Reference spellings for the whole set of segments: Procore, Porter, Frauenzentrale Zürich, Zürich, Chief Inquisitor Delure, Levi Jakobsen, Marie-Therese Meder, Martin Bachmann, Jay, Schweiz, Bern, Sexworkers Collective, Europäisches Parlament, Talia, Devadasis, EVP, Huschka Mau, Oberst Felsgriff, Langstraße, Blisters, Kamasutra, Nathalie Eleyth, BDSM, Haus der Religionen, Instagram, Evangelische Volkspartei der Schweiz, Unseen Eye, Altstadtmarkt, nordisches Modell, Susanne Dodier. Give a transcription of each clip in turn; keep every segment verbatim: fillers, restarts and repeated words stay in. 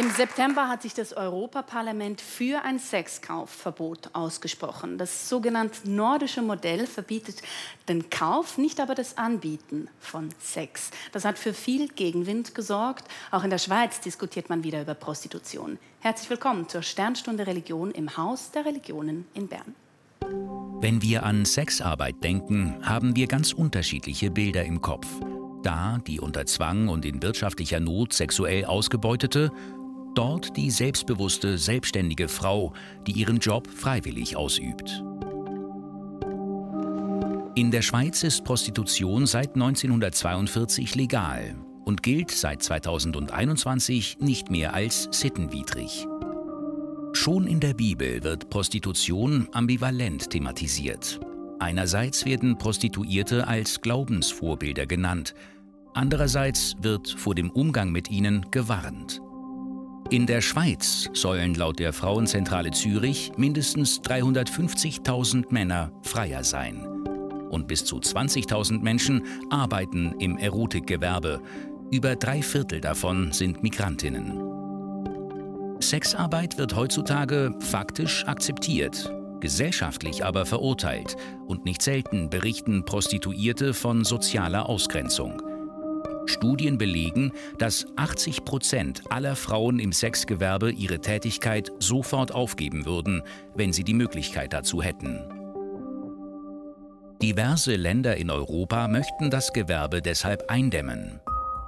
Im September hat sich das Europaparlament für ein Sexkaufverbot ausgesprochen. Das sogenannte nordische Modell verbietet den Kauf, nicht aber das Anbieten von Sex. Das hat für viel Gegenwind gesorgt. Auch in der Schweiz diskutiert man wieder über Prostitution. Herzlich willkommen zur Sternstunde Religion im Haus der Religionen in Bern. Wenn wir an Sexarbeit denken, haben wir ganz unterschiedliche Bilder im Kopf. Da die unter Zwang und in wirtschaftlicher Not sexuell Ausgebeutete, dort die selbstbewusste, selbstständige Frau, die ihren Job freiwillig ausübt. In der Schweiz ist Prostitution seit neunzehnhundertzweiundvierzig legal und gilt seit zweitausendeinundzwanzig nicht mehr als sittenwidrig. Schon in der Bibel wird Prostitution ambivalent thematisiert. Einerseits werden Prostituierte als Glaubensvorbilder genannt, andererseits wird vor dem Umgang mit ihnen gewarnt. In der Schweiz sollen laut der Frauenzentrale Zürich mindestens dreihundertfünfzigtausend Männer Freier sein. Und bis zu zwanzigtausend Menschen arbeiten im Erotikgewerbe. Über drei Viertel davon sind Migrantinnen. Sexarbeit wird heutzutage faktisch akzeptiert, gesellschaftlich aber verurteilt, und nicht selten berichten Prostituierte von sozialer Ausgrenzung. Studien belegen, dass achtzig Prozent aller Frauen im Sexgewerbe ihre Tätigkeit sofort aufgeben würden, wenn sie die Möglichkeit dazu hätten. Diverse Länder in Europa möchten das Gewerbe deshalb eindämmen.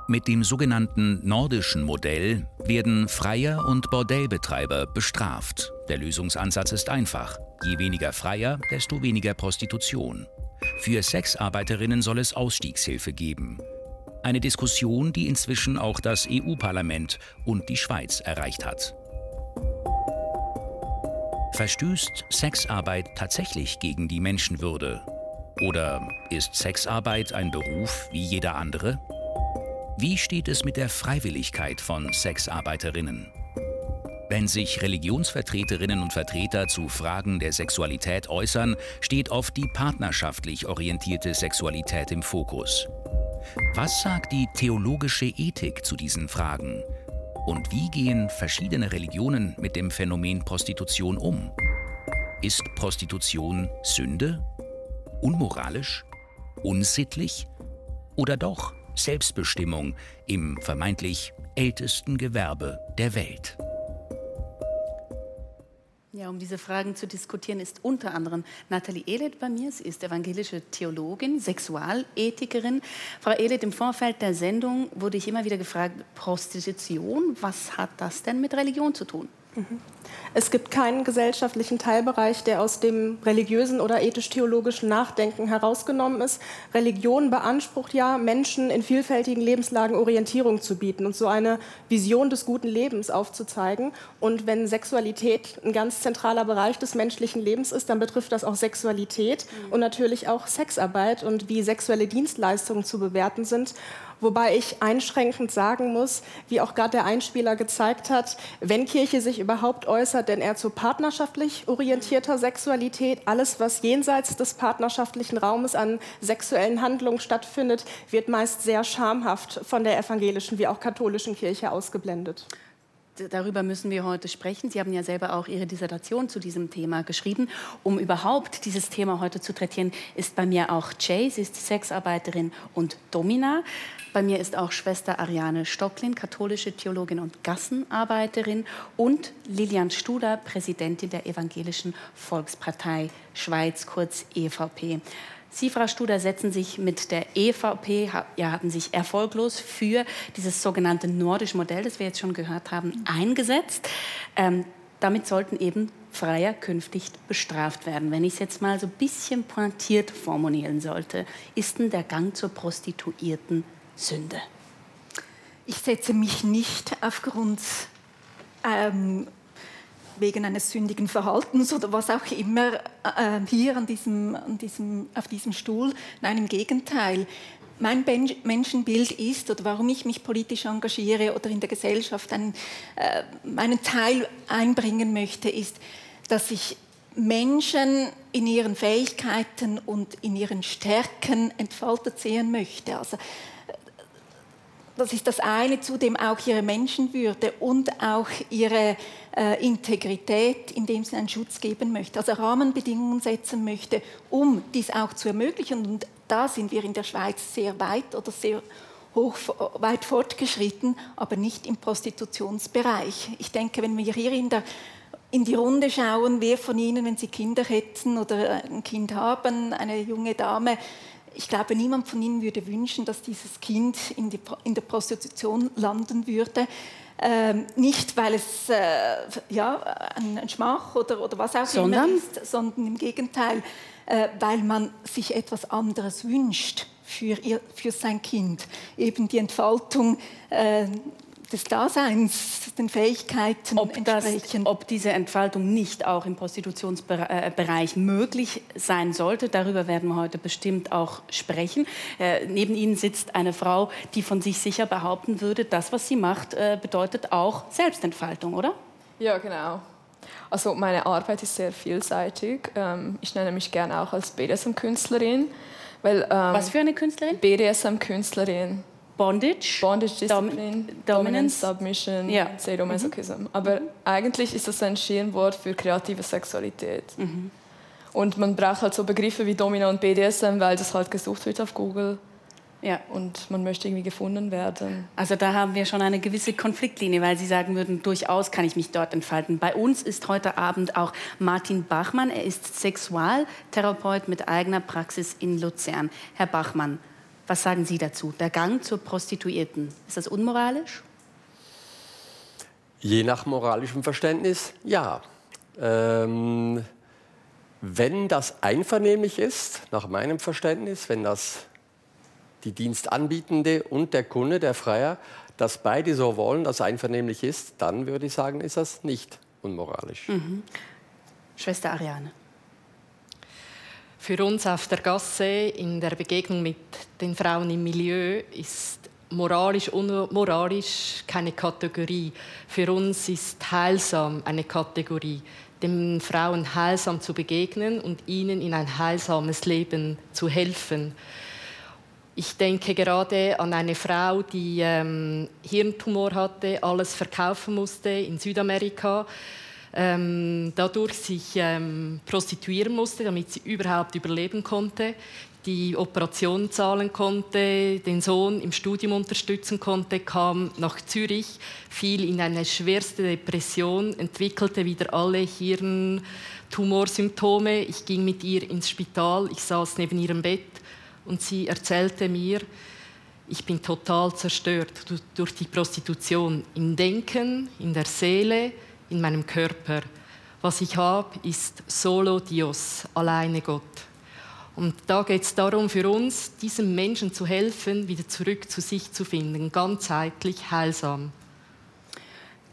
Mit dem sogenannten nordischen Modell werden Freier und Bordellbetreiber bestraft. Der Lösungsansatz ist einfach. Je weniger Freier, desto weniger Prostitution. Für Sexarbeiterinnen soll es Ausstiegshilfe geben. Eine Diskussion, die inzwischen auch das E U-Parlament und die Schweiz erreicht hat. Verstößt Sexarbeit tatsächlich gegen die Menschenwürde? Oder ist Sexarbeit ein Beruf wie jeder andere? Wie steht es mit der Freiwilligkeit von Sexarbeiterinnen? Wenn sich Religionsvertreterinnen und Vertreter zu Fragen der Sexualität äußern, steht oft die partnerschaftlich orientierte Sexualität im Fokus. Was sagt die theologische Ethik zu diesen Fragen? Und wie gehen verschiedene Religionen mit dem Phänomen Prostitution um? Ist Prostitution Sünde? Unmoralisch? Unsittlich? Oder doch Selbstbestimmung im vermeintlich ältesten Gewerbe der Welt? Ja, um diese Fragen zu diskutieren, ist unter anderem Nathalie Eleyth bei mir. Sie ist evangelische Theologin, Sexualethikerin. Frau Eleyth, im Vorfeld der Sendung wurde ich immer wieder gefragt, Prostitution, was hat das denn mit Religion zu tun? Es gibt keinen gesellschaftlichen Teilbereich, der aus dem religiösen oder ethisch-theologischen Nachdenken herausgenommen ist. Religion beansprucht ja, Menschen in vielfältigen Lebenslagen Orientierung zu bieten und so eine Vision des guten Lebens aufzuzeigen. Und wenn Sexualität ein ganz zentraler Bereich des menschlichen Lebens ist, dann betrifft das auch Sexualität mhm. und natürlich auch Sexarbeit und wie sexuelle Dienstleistungen zu bewerten sind. Wobei ich einschränkend sagen muss, wie auch gerade der Einspieler gezeigt hat, wenn Kirche sich überhaupt äußert, denn eher zu partnerschaftlich orientierter Sexualität, alles, was jenseits des partnerschaftlichen Raumes an sexuellen Handlungen stattfindet, wird meist sehr schamhaft von der evangelischen wie auch katholischen Kirche ausgeblendet. Darüber müssen wir heute sprechen. Sie haben ja selber auch Ihre Dissertation zu diesem Thema geschrieben. Um überhaupt dieses Thema heute zu traktieren, ist bei mir auch Jay. Sie ist Sexarbeiterin und Domina. Bei mir ist auch Schwester Ariane Stocklin, katholische Theologin und Gassenarbeiterin. Und Lilian Studer, Präsidentin der Evangelischen Volkspartei Schweiz, kurz E V P. Sie, Frau Studer, setzen sich mit der E V P, ja, haben sich erfolglos für dieses sogenannte nordische Modell, das wir jetzt schon gehört haben, eingesetzt. Ähm, damit sollten eben Freier künftig bestraft werden. Wenn ich es jetzt mal so ein bisschen pointiert formulieren sollte, ist denn der Gang zur Prostituierten Sünde? Ich setze mich nicht aufgrund ähm wegen eines sündigen Verhaltens oder was auch immer äh, hier an diesem, an diesem, auf diesem Stuhl. Nein, im Gegenteil. Mein ben- Menschenbild ist, oder warum ich mich politisch engagiere oder in der Gesellschaft einen, äh, meinen Teil einbringen möchte, ist, dass ich Menschen in ihren Fähigkeiten und in ihren Stärken entfaltet sehen möchte. Also das ist das eine, zudem auch ihre Menschenwürde und auch ihre äh, Integrität, indem sie einen Schutz geben möchte, also Rahmenbedingungen setzen möchte, um dies auch zu ermöglichen. Und da sind wir in der Schweiz sehr weit oder sehr hoch, weit fortgeschritten, aber nicht im Prostitutionsbereich. Ich denke, wenn wir hier in der in die Runde schauen, wer von Ihnen, wenn Sie Kinder hätten oder ein Kind haben, eine junge Dame, ich glaube, niemand von Ihnen würde wünschen, dass dieses Kind in, die, in der Prostitution landen würde. Ähm, nicht, weil es äh, ja, ein, ein Schmach oder, oder was auch sondern? immer ist, sondern im Gegenteil, äh, weil man sich etwas anderes wünscht für, ihr, für sein Kind. Eben die Entfaltung äh, des Daseins, den Fähigkeiten ob das, entsprechen. Ob diese Entfaltung nicht auch im Prostitutionsbereich möglich sein sollte, darüber werden wir heute bestimmt auch sprechen. Äh, neben Ihnen sitzt eine Frau, die von sich sicher behaupten würde, das, was sie macht, äh, bedeutet auch Selbstentfaltung, oder? Ja, genau. Also meine Arbeit ist sehr vielseitig. Ähm, ich nenne mich gerne auch als B D S M-Künstlerin. Weil, ähm, was für eine Künstlerin? B D S M-Künstlerin. Bondage, Bondage Disziplin, Dom Dominance, Submission, ja. Sadomasochism. Mhm. Aber eigentlich ist das ein Schirmwort für kreative Sexualität. Mhm. Und man braucht halt so Begriffe wie Domina und B D S M, weil das halt gesucht wird auf Google. Ja. Und man möchte irgendwie gefunden werden. Also da haben wir schon eine gewisse Konfliktlinie, weil Sie sagen würden, durchaus kann ich mich dort entfalten. Bei uns ist heute Abend auch Martin Bachmann. Er ist Sexualtherapeut mit eigener Praxis in Luzern. Herr Bachmann, was sagen Sie dazu? Der Gang zur Prostituierten, ist das unmoralisch? Je nach moralischem Verständnis, ja. Ähm, wenn das einvernehmlich ist, nach meinem Verständnis, wenn das die Dienstanbietende und der Kunde, der Freier, dass beide so wollen, dass einvernehmlich ist, dann würde ich sagen, ist das nicht unmoralisch. Mhm. Schwester Ariane. Für uns auf der Gasse, in der Begegnung mit den Frauen im Milieu, ist moralisch, unmoralisch keine Kategorie. Für uns ist heilsam eine Kategorie, den Frauen heilsam zu begegnen und ihnen in ein heilsames Leben zu helfen. Ich denke gerade an eine Frau, die ähm, Hirntumor hatte, alles verkaufen musste in Südamerika. Ähm, dadurch sich ähm, prostituieren musste, damit sie überhaupt überleben konnte, die Operation zahlen konnte, den Sohn im Studium unterstützen konnte, kam nach Zürich, fiel in eine schwerste Depression, entwickelte wieder alle Hirntumorsymptome. Ich ging mit ihr ins Spital, ich saß neben ihrem Bett und sie erzählte mir, ich bin total zerstört durch die Prostitution, im Denken, in der Seele, in meinem Körper. Was ich habe, ist solo Dios, alleine Gott. Und da geht es darum, für uns, diesen Menschen zu helfen, wieder zurück zu sich zu finden, ganzheitlich, heilsam.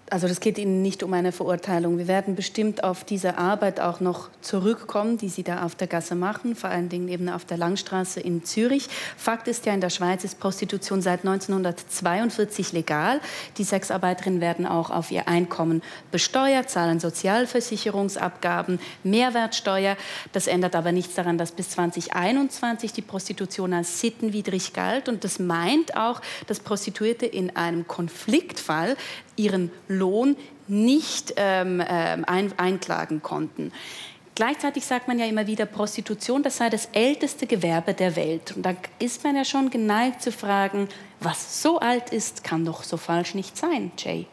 Also das geht Ihnen nicht um eine Verurteilung. Wir werden bestimmt auf diese Arbeit auch noch zurückkommen, die Sie da auf der Gasse machen, vor allen Dingen eben auf der Langstraße in Zürich. Fakt ist ja, in der Schweiz ist Prostitution seit neunzehnhundertzweiundvierzig legal. Die Sexarbeiterinnen werden auch auf ihr Einkommen besteuert, zahlen Sozialversicherungsabgaben, Mehrwertsteuer. Das ändert aber nichts daran, dass bis zweitausendeinundzwanzig die Prostitution als sittenwidrig galt. Und das meint auch, dass Prostituierte in einem Konfliktfall ihren Lohn nicht ähm, ein, einklagen konnten. Gleichzeitig sagt man ja immer wieder, Prostitution, das sei das älteste Gewerbe der Welt. Und da ist man ja schon geneigt zu fragen, was so alt ist, kann doch so falsch nicht sein, Jay.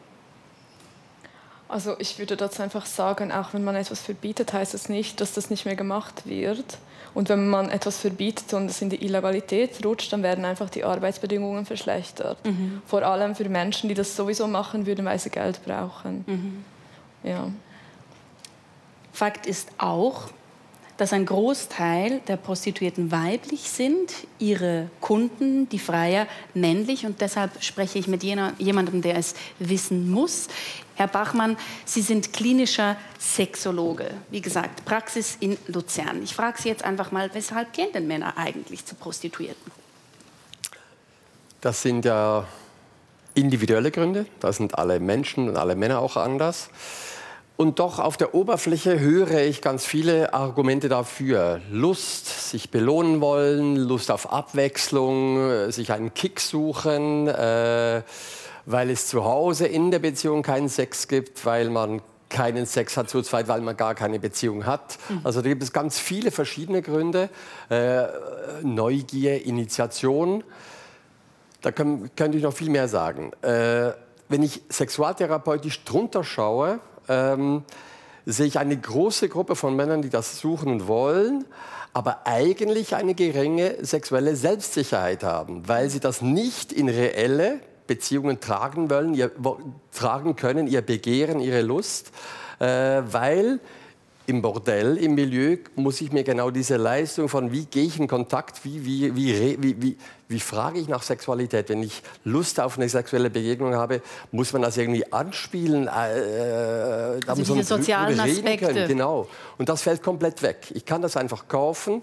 Also ich würde dazu einfach sagen, auch wenn man etwas verbietet, heißt es nicht, dass das nicht mehr gemacht wird. Und wenn man etwas verbietet und es in die Illegalität rutscht, dann werden einfach die Arbeitsbedingungen verschlechtert. Mhm. Vor allem für Menschen, die das sowieso machen würden, weil sie Geld brauchen. Mhm. Ja. Fakt ist auch, dass ein Großteil der Prostituierten weiblich sind, ihre Kunden, die Freier, männlich. Und deshalb spreche ich mit jener, jemandem, der es wissen muss. Herr Bachmann, Sie sind klinischer Sexologe. Wie gesagt, Praxis in Luzern. Ich frage Sie jetzt einfach mal, weshalb gehen denn Männer eigentlich zu Prostituierten? Das sind ja individuelle Gründe. Da sind alle Menschen und alle Männer auch anders. Und doch auf der Oberfläche höre ich ganz viele Argumente dafür. Lust, sich belohnen wollen, Lust auf Abwechslung, sich einen Kick suchen, äh, weil es zu Hause in der Beziehung keinen Sex gibt, weil man keinen Sex hat zu zweit, weil man gar keine Beziehung hat. Mhm. Also da gibt es ganz viele verschiedene Gründe. Äh, Neugier, Initiation, da können, könnte ich noch viel mehr sagen. Äh, wenn ich sexualtherapeutisch drunter schaue, Ähm, sehe ich eine große Gruppe von Männern, die das suchen und wollen, aber eigentlich eine geringe sexuelle Selbstsicherheit haben, weil sie das nicht in reelle Beziehungen tragen wollen, ihr, wo, tragen können, ihr Begehren, ihre Lust, äh, weil im Bordell, im Milieu muss ich mir genau diese Leistung von wie gehe ich in Kontakt, wie, wie, wie, wie, wie, wie frage ich nach Sexualität. Wenn ich Lust auf eine sexuelle Begegnung habe, muss man das irgendwie anspielen. Äh, also da muss diese sozialen Aspekte. Können. Genau. Und das fällt komplett weg. Ich kann das einfach kaufen.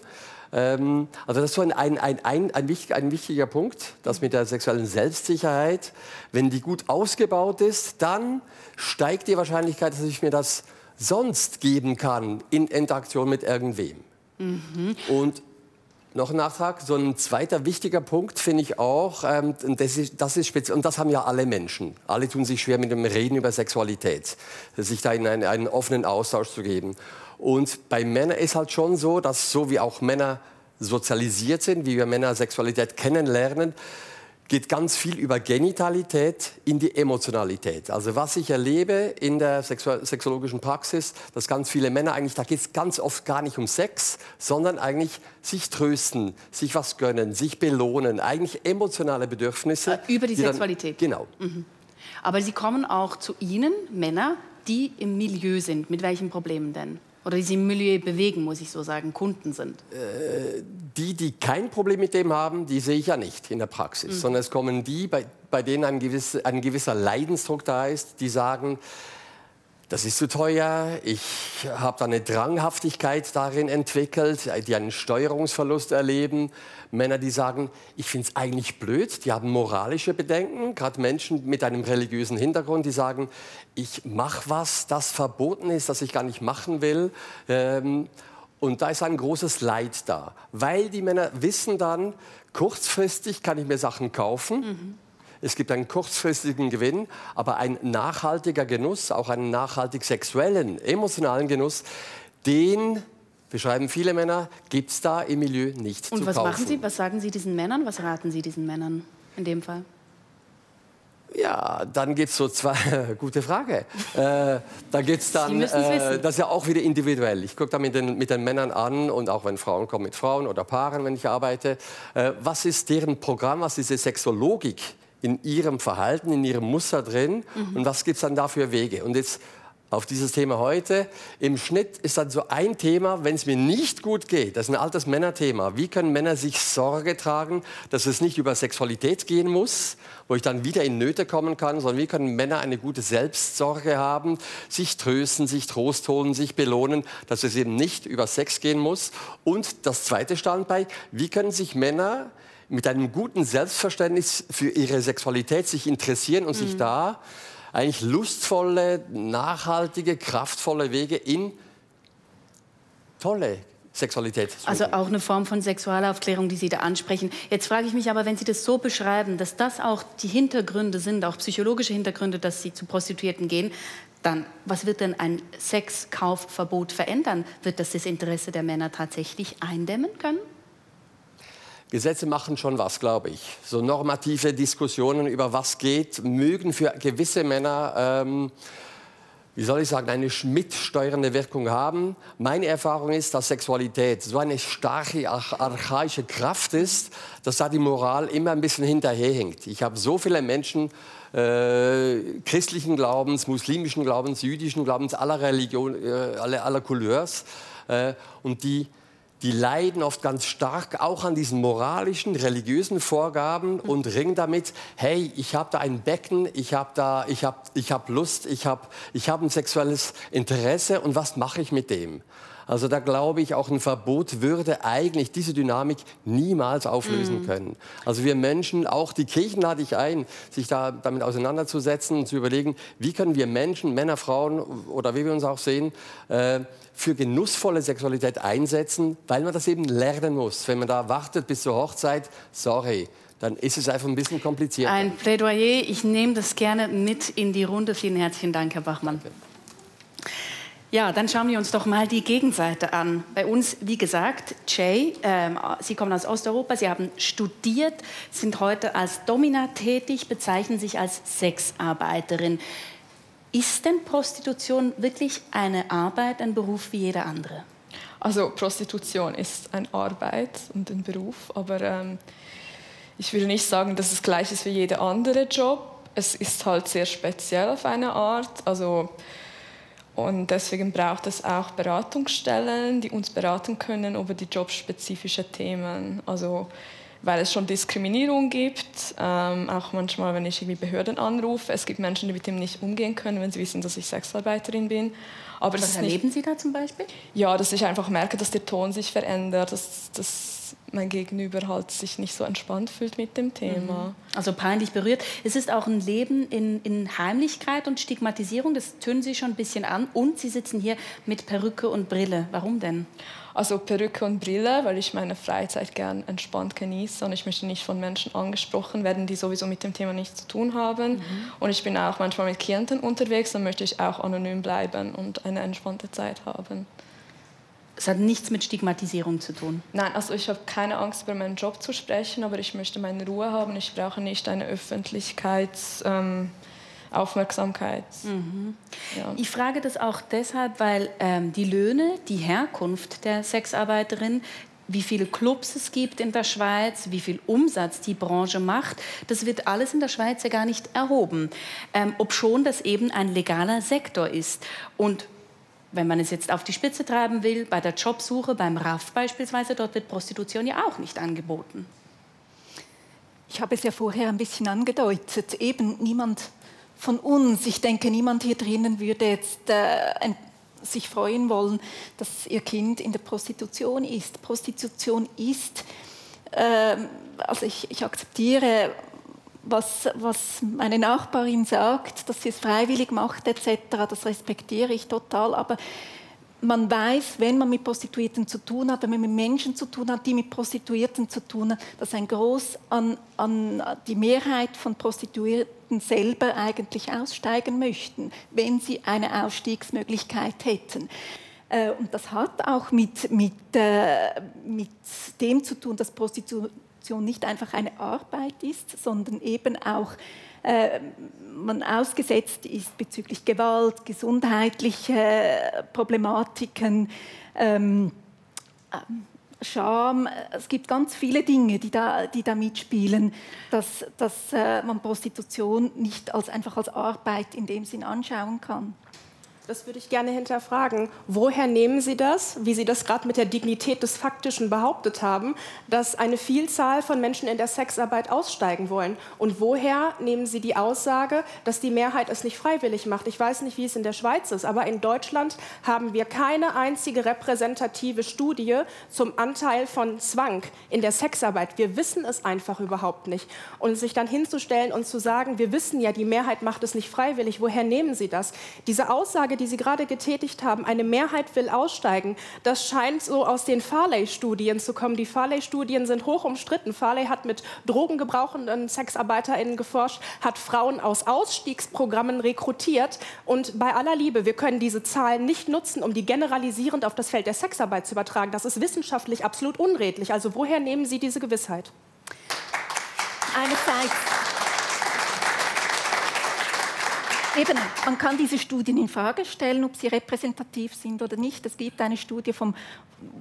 Ähm, also das ist so ein, ein, ein, ein, ein, wichtig, ein wichtiger Punkt, das mit der sexuellen Selbstsicherheit. Wenn die gut ausgebaut ist, dann steigt die Wahrscheinlichkeit, dass ich mir das sonst geben kann in Interaktion mit irgendwem. Mhm. Und noch ein Nachtrag, so ein zweiter wichtiger Punkt finde ich auch, ähm, das ist, das ist spezi- und das haben ja alle Menschen. Alle tun sich schwer mit dem Reden über Sexualität, sich da in einen, einen offenen Austausch zu geben. Und bei Männern ist halt schon so, dass so wie auch Männer sozialisiert sind, wie wir Männer Sexualität kennenlernen, geht ganz viel über Genitalität in die Emotionalität. Also was ich erlebe in der sexu- sexologischen Praxis, dass ganz viele Männer eigentlich, da geht es ganz oft gar nicht um Sex, sondern eigentlich sich trösten, sich was gönnen, sich belohnen, eigentlich emotionale Bedürfnisse. Über die, die Sexualität. Dann, genau. Mhm. Aber sie kommen auch zu Ihnen, Männer, die im Milieu sind. Mit welchen Problemen denn? Oder die sich im Milieu bewegen, muss ich so sagen, Kunden sind? Äh, die, die kein Problem mit dem haben, die sehe ich ja nicht in der Praxis. Mhm. Sondern es kommen die, bei, bei denen ein, gewisse, ein gewisser Leidensdruck da ist, die sagen, das ist zu teuer, ich habe da eine Dranghaftigkeit darin entwickelt, die einen Steuerungsverlust erleben. Männer, die sagen, ich finde es eigentlich blöd, die haben moralische Bedenken, gerade Menschen mit einem religiösen Hintergrund, die sagen, ich mache was, das verboten ist, das ich gar nicht machen will. Ähm, und da ist ein großes Leid da, weil die Männer wissen dann, kurzfristig kann ich mir Sachen kaufen. Mhm. Es gibt einen kurzfristigen Gewinn, aber ein nachhaltiger Genuss, auch einen nachhaltig sexuellen, emotionalen Genuss, den, beschreiben viele Männer, gibt es da im Milieu nicht zu kaufen. Und was machen Sie, was sagen Sie diesen Männern, was raten Sie diesen Männern in dem Fall? Ja, dann gibt es so zwei, gute Frage, äh, da gibt's dann, äh, das ist ja auch wieder individuell. Ich gucke da mit den, mit den Männern an und auch wenn Frauen kommen, mit Frauen oder Paaren, wenn ich arbeite, äh, was ist deren Programm, was ist die Sexologik in ihrem Verhalten, in ihrem Muster drin, mhm. und was gibt es dann da für Wege? Und jetzt auf dieses Thema heute, im Schnitt ist dann so ein Thema, wenn es mir nicht gut geht, das ist ein altes Männerthema, wie können Männer sich Sorge tragen, dass es nicht über Sexualität gehen muss, wo ich dann wieder in Nöte kommen kann, sondern wie können Männer eine gute Selbstsorge haben, sich trösten, sich Trost holen, sich belohnen, dass es eben nicht über Sex gehen muss. Und das zweite Standbein, wie können sich Männer mit einem guten Selbstverständnis für ihre Sexualität sich interessieren und mhm. sich da eigentlich lustvolle, nachhaltige, kraftvolle Wege in tolle Sexualität suchen. Also auch eine Form von Sexualaufklärung, die Sie da ansprechen. Jetzt frage ich mich aber, wenn Sie das so beschreiben, dass das auch die Hintergründe sind, auch psychologische Hintergründe, dass Sie zu Prostituierten gehen, dann, was wird denn ein Sexkaufverbot verändern? Wird das das Interesse der Männer tatsächlich eindämmen können? Gesetze machen schon was, glaube ich. So normative Diskussionen über was geht, mögen für gewisse Männer, ähm, wie soll ich sagen, eine mitsteuernde Wirkung haben. Meine Erfahrung ist, dass Sexualität so eine starke, archaische Kraft ist, dass da die Moral immer ein bisschen hinterherhinkt. Ich habe so viele Menschen äh, christlichen Glaubens, muslimischen Glaubens, jüdischen Glaubens, aller Religion, äh, aller, aller Couleurs, äh, und die Die leiden oft ganz stark auch an diesen moralischen, religiösen Vorgaben und ringen damit, hey, ich habe da ein Becken, ich habe da, ich hab, ich hab Lust, ich habe ich hab ein sexuelles Interesse und was mache ich mit dem? Also da glaube ich, auch ein Verbot würde eigentlich diese Dynamik niemals auflösen mm. können. Also wir Menschen, auch die Kirchen lade ich ein, sich da damit auseinanderzusetzen und zu überlegen, wie können wir Menschen, Männer, Frauen oder wie wir uns auch sehen, äh, für genussvolle Sexualität einsetzen, weil man das eben lernen muss. Wenn man da wartet bis zur Hochzeit, sorry, dann ist es einfach ein bisschen komplizierter. Ein Plädoyer, ich nehme das gerne mit in die Runde. Vielen herzlichen Dank, Herr Bachmann. Danke. Ja, dann schauen wir uns doch mal die Gegenseite an. Bei uns, wie gesagt, Jay, äh, Sie kommen aus Osteuropa, Sie haben studiert, sind heute als Domina tätig, bezeichnen sich als Sexarbeiterin. Ist denn Prostitution wirklich eine Arbeit, ein Beruf wie jeder andere? Also Prostitution ist eine Arbeit und ein Beruf, aber ähm, ich will nicht sagen, dass es gleich ist wie jeder andere Job. Es ist halt sehr speziell auf eine Art, also... Und deswegen braucht es auch Beratungsstellen, die uns beraten können über die jobspezifischen Themen. Also, weil es schon Diskriminierung gibt, ähm, auch manchmal, wenn ich irgendwie Behörden anrufe. Es gibt Menschen, die mit dem nicht umgehen können, wenn sie wissen, dass ich Sexarbeiterin bin. Aber was erleben nicht... Sie da zum Beispiel? Ja, dass ich einfach merke, dass der Ton sich verändert, dass, dass mein Gegenüber halt sich nicht so entspannt fühlt mit dem Thema. Mhm. Also peinlich berührt. Es ist auch ein Leben in, in Heimlichkeit und Stigmatisierung, das tönen Sie schon ein bisschen an. Und Sie sitzen hier mit Perücke und Brille. Warum denn? Also Perücke und Brille, weil ich meine Freizeit gern entspannt genieße und ich möchte nicht von Menschen angesprochen werden, die sowieso mit dem Thema nichts zu tun haben. Mhm. Und ich bin auch manchmal mit Klienten unterwegs, dann möchte ich auch anonym bleiben und eine entspannte Zeit haben. Es hat nichts mit Stigmatisierung zu tun? Nein, also ich habe keine Angst, über meinen Job zu sprechen, aber ich möchte meine Ruhe haben. Ich brauche nicht eine Öffentlichkeits... Ähm Aufmerksamkeit. Mhm. Ja. Ich frage das auch deshalb, weil ähm, die Löhne, die Herkunft der Sexarbeiterin, wie viele Clubs es gibt in der Schweiz, wie viel Umsatz die Branche macht, das wird alles in der Schweiz ja gar nicht erhoben. Ähm, obschon das eben ein legaler Sektor ist. Und wenn man es jetzt auf die Spitze treiben will, bei der Jobsuche, beim R A F beispielsweise, dort wird Prostitution ja auch nicht angeboten. Ich habe es ja vorher ein bisschen angedeutet. Eben niemand... Von uns. Ich denke, niemand hier drinnen würde jetzt äh, ein, sich freuen wollen, dass ihr Kind in der Prostitution ist. Prostitution ist, äh, also ich, ich akzeptiere, was, was meine Nachbarin sagt, dass sie es freiwillig macht et cetera. Das respektiere ich total. Aber man weiß, wenn man mit Prostituierten zu tun hat, wenn man mit Menschen zu tun hat, die mit Prostituierten zu tun haben, dass ein Groß an, an die Mehrheit von Prostituierten selber eigentlich aussteigen möchten, wenn sie eine Ausstiegsmöglichkeit hätten. Äh, und das hat auch mit, mit, äh, mit dem zu tun, dass Prostitution nicht einfach eine Arbeit ist, sondern eben auch äh, man ausgesetzt ist bezüglich Gewalt, gesundheitliche Problematiken, ähm, ähm, Scham, es gibt ganz viele Dinge, die da, die da mitspielen, dass, dass äh, man Prostitution nicht als, einfach als Arbeit in dem Sinn anschauen kann. Das würde ich gerne hinterfragen. Woher nehmen Sie das, wie Sie das gerade mit der Dignität des Faktischen behauptet haben, dass eine Vielzahl von Menschen in der Sexarbeit aussteigen wollen? Und woher nehmen Sie die Aussage, dass die Mehrheit es nicht freiwillig macht? Ich weiß nicht, wie es in der Schweiz ist, aber in Deutschland haben wir keine einzige repräsentative Studie zum Anteil von Zwang in der Sexarbeit. Wir wissen es einfach überhaupt nicht. Und sich dann hinzustellen und zu sagen, wir wissen ja, die Mehrheit macht es nicht freiwillig, woher nehmen Sie das? Diese Aussage, die Sie gerade getätigt haben, eine Mehrheit will aussteigen, das scheint so aus den Farley-Studien zu kommen. Die Farley-Studien sind hoch umstritten. Farley hat mit drogengebrauchenden SexarbeiterInnen geforscht, hat Frauen aus Ausstiegsprogrammen rekrutiert. Und bei aller Liebe, wir können diese Zahlen nicht nutzen, um die generalisierend auf das Feld der Sexarbeit zu übertragen. Das ist wissenschaftlich absolut unredlich. Also woher nehmen Sie diese Gewissheit? Einerseits... Eben, man kann diese Studien in Frage stellen, ob sie repräsentativ sind oder nicht. Es gibt eine Studie vom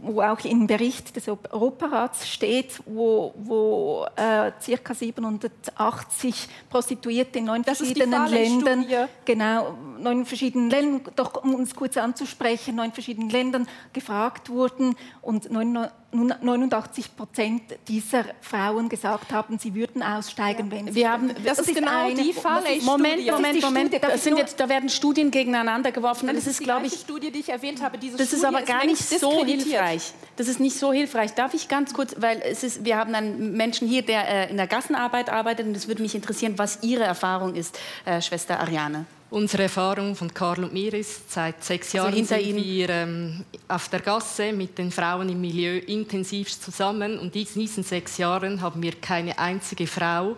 wo auch im Bericht des Europarats steht, wo, wo äh, ca. siebenhundertachtzig Prostituierte in neun das verschiedenen Ländern, genau, neun verschiedenen Ländern, doch um uns kurz anzusprechen, neun verschiedenen Ländern gefragt wurden und neunundachtzig Prozent dieser Frauen gesagt haben, sie würden aussteigen, ja. wenn sie... Wir haben, das, das ist genau eine, die Fallstudie. Moment, Moment, Moment, das sind jetzt, da werden Studien gegeneinander geworfen. Das, das ist, die glaube ich, Studie, die ich erwähnt habe. Diese das Studie ist aber gar nicht so hilfreich. Das ist nicht so hilfreich. Darf ich ganz kurz, weil es ist, wir haben einen Menschen hier, der äh, in der Gassenarbeit arbeitet, und es würde mich interessieren, was Ihre Erfahrung ist, äh, Schwester Ariane. Unsere Erfahrung von Karl und mir ist, seit sechs Jahren also sind wir ähm, auf der Gasse mit den Frauen im Milieu intensivst zusammen. Und in diesen sechs Jahren haben wir keine einzige Frau,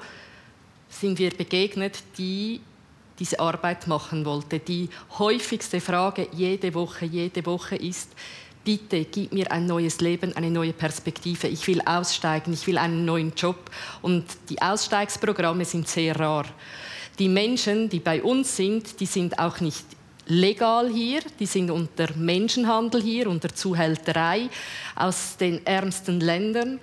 sind wir begegnet, die diese Arbeit machen wollte. Die häufigste Frage jede Woche, jede Woche ist: Bitte, gib mir ein neues Leben, eine neue Perspektive. Ich will aussteigen, ich will einen neuen Job. Und die Ausstiegsprogramme sind sehr rar. Die Menschen, die bei uns sind, die sind auch nicht legal hier, die sind unter Menschenhandel hier, unter Zuhälterei aus den ärmsten Ländern.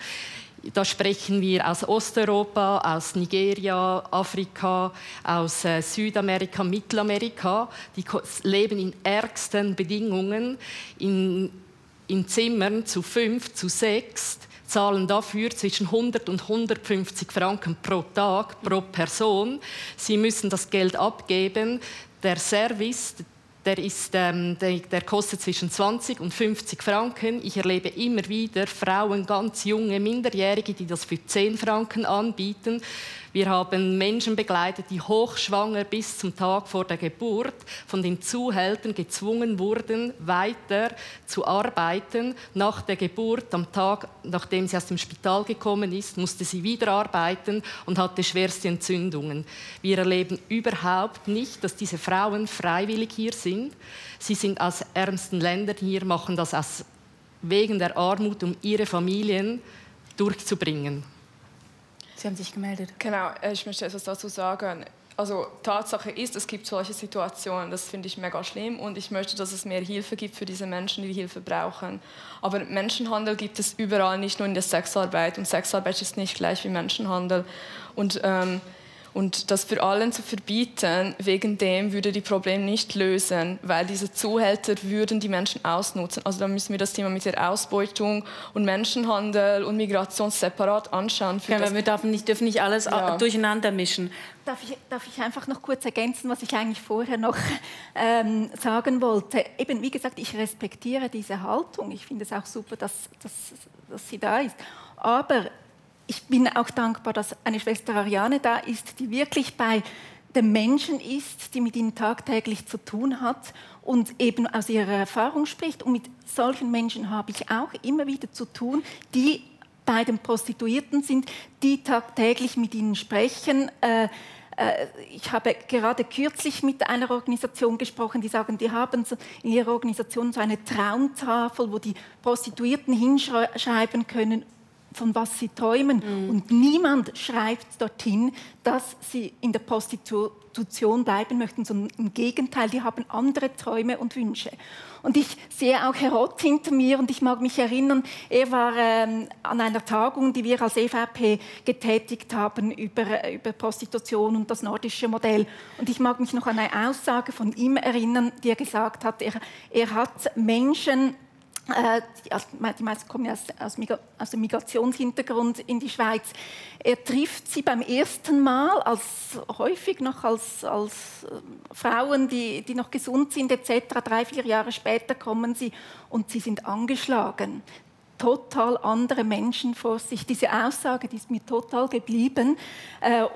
Da sprechen wir aus Osteuropa, aus Nigeria, Afrika, aus äh, Südamerika, Mittelamerika. Die leben in ärgsten Bedingungen, in, in Zimmern zu fünf, zu sechs, zahlen dafür zwischen hundert und hundertfünfzig Franken pro Tag, pro Person. Sie müssen das Geld abgeben. Der Service, Der, ist, ähm, der, der kostet zwischen zwanzig und fünfzig Franken. Ich erlebe immer wieder Frauen, ganz junge, Minderjährige, die das für zehn Franken anbieten. Wir haben Menschen begleitet, die hochschwanger bis zum Tag vor der Geburt von den Zuhältern gezwungen wurden, weiter zu arbeiten. Nach der Geburt, am Tag, nachdem sie aus dem Spital gekommen ist, musste sie wieder arbeiten und hatte schwerste Entzündungen. Wir erleben überhaupt nicht, dass diese Frauen freiwillig hier sind. Sie sind aus ärmsten Ländern hier, machen das aus, wegen der Armut, um ihre Familien durchzubringen. Sie haben sich gemeldet. Genau, ich möchte etwas dazu sagen. Also Tatsache ist, es gibt solche Situationen, das finde ich mega schlimm, und ich möchte, dass es mehr Hilfe gibt für diese Menschen, die Hilfe brauchen. Aber Menschenhandel gibt es überall, nicht nur in der Sexarbeit, und Sexarbeit ist nicht gleich wie Menschenhandel. Und... Ähm, Und das für allen zu verbieten, wegen dem würde die Probleme nicht lösen, weil diese Zuhälter würden die Menschen ausnutzen. Also da müssen wir das Thema mit der Ausbeutung und Menschenhandel und Migration separat anschauen. Für ja, das wir dürfen nicht, dürfen nicht alles ja. durcheinander mischen. Darf ich, darf ich einfach noch kurz ergänzen, was ich eigentlich vorher noch ähm, sagen wollte? Eben, wie gesagt, ich respektiere diese Haltung. Ich finde es auch super, dass, dass, dass sie da ist. Aber ich bin auch dankbar, dass eine Schwester Ariane da ist, die wirklich bei den Menschen ist, die mit ihnen tagtäglich zu tun hat und eben aus ihrer Erfahrung spricht. Und mit solchen Menschen habe ich auch immer wieder zu tun, die bei den Prostituierten sind, die tagtäglich mit ihnen sprechen. Äh, Ich habe gerade kürzlich mit einer Organisation gesprochen, die sagen, die haben in ihrer Organisation so eine Traumtafel, wo die Prostituierten hinschreiben können, von was sie träumen. Mhm. Und niemand schreibt dorthin, dass sie in der Prostitution bleiben möchten, sondern im Gegenteil, die haben andere Träume und Wünsche. Und ich sehe auch Herr Roth hinter mir, und ich mag mich erinnern, er war ähm, an einer Tagung, die wir als E V P getätigt haben über, über Prostitution und das nordische Modell. Und ich mag mich noch an eine Aussage von ihm erinnern, die er gesagt hat, er, er hat Menschen... Die meisten kommen aus, aus, aus dem Migrationshintergrund in die Schweiz. Er trifft sie beim ersten Mal, als, häufig noch als, als Frauen, die, die noch gesund sind et cetera. Drei, vier Jahre später kommen sie und sie sind angeschlagen. Total andere Menschen vor sich. Diese Aussage, die ist mir total geblieben.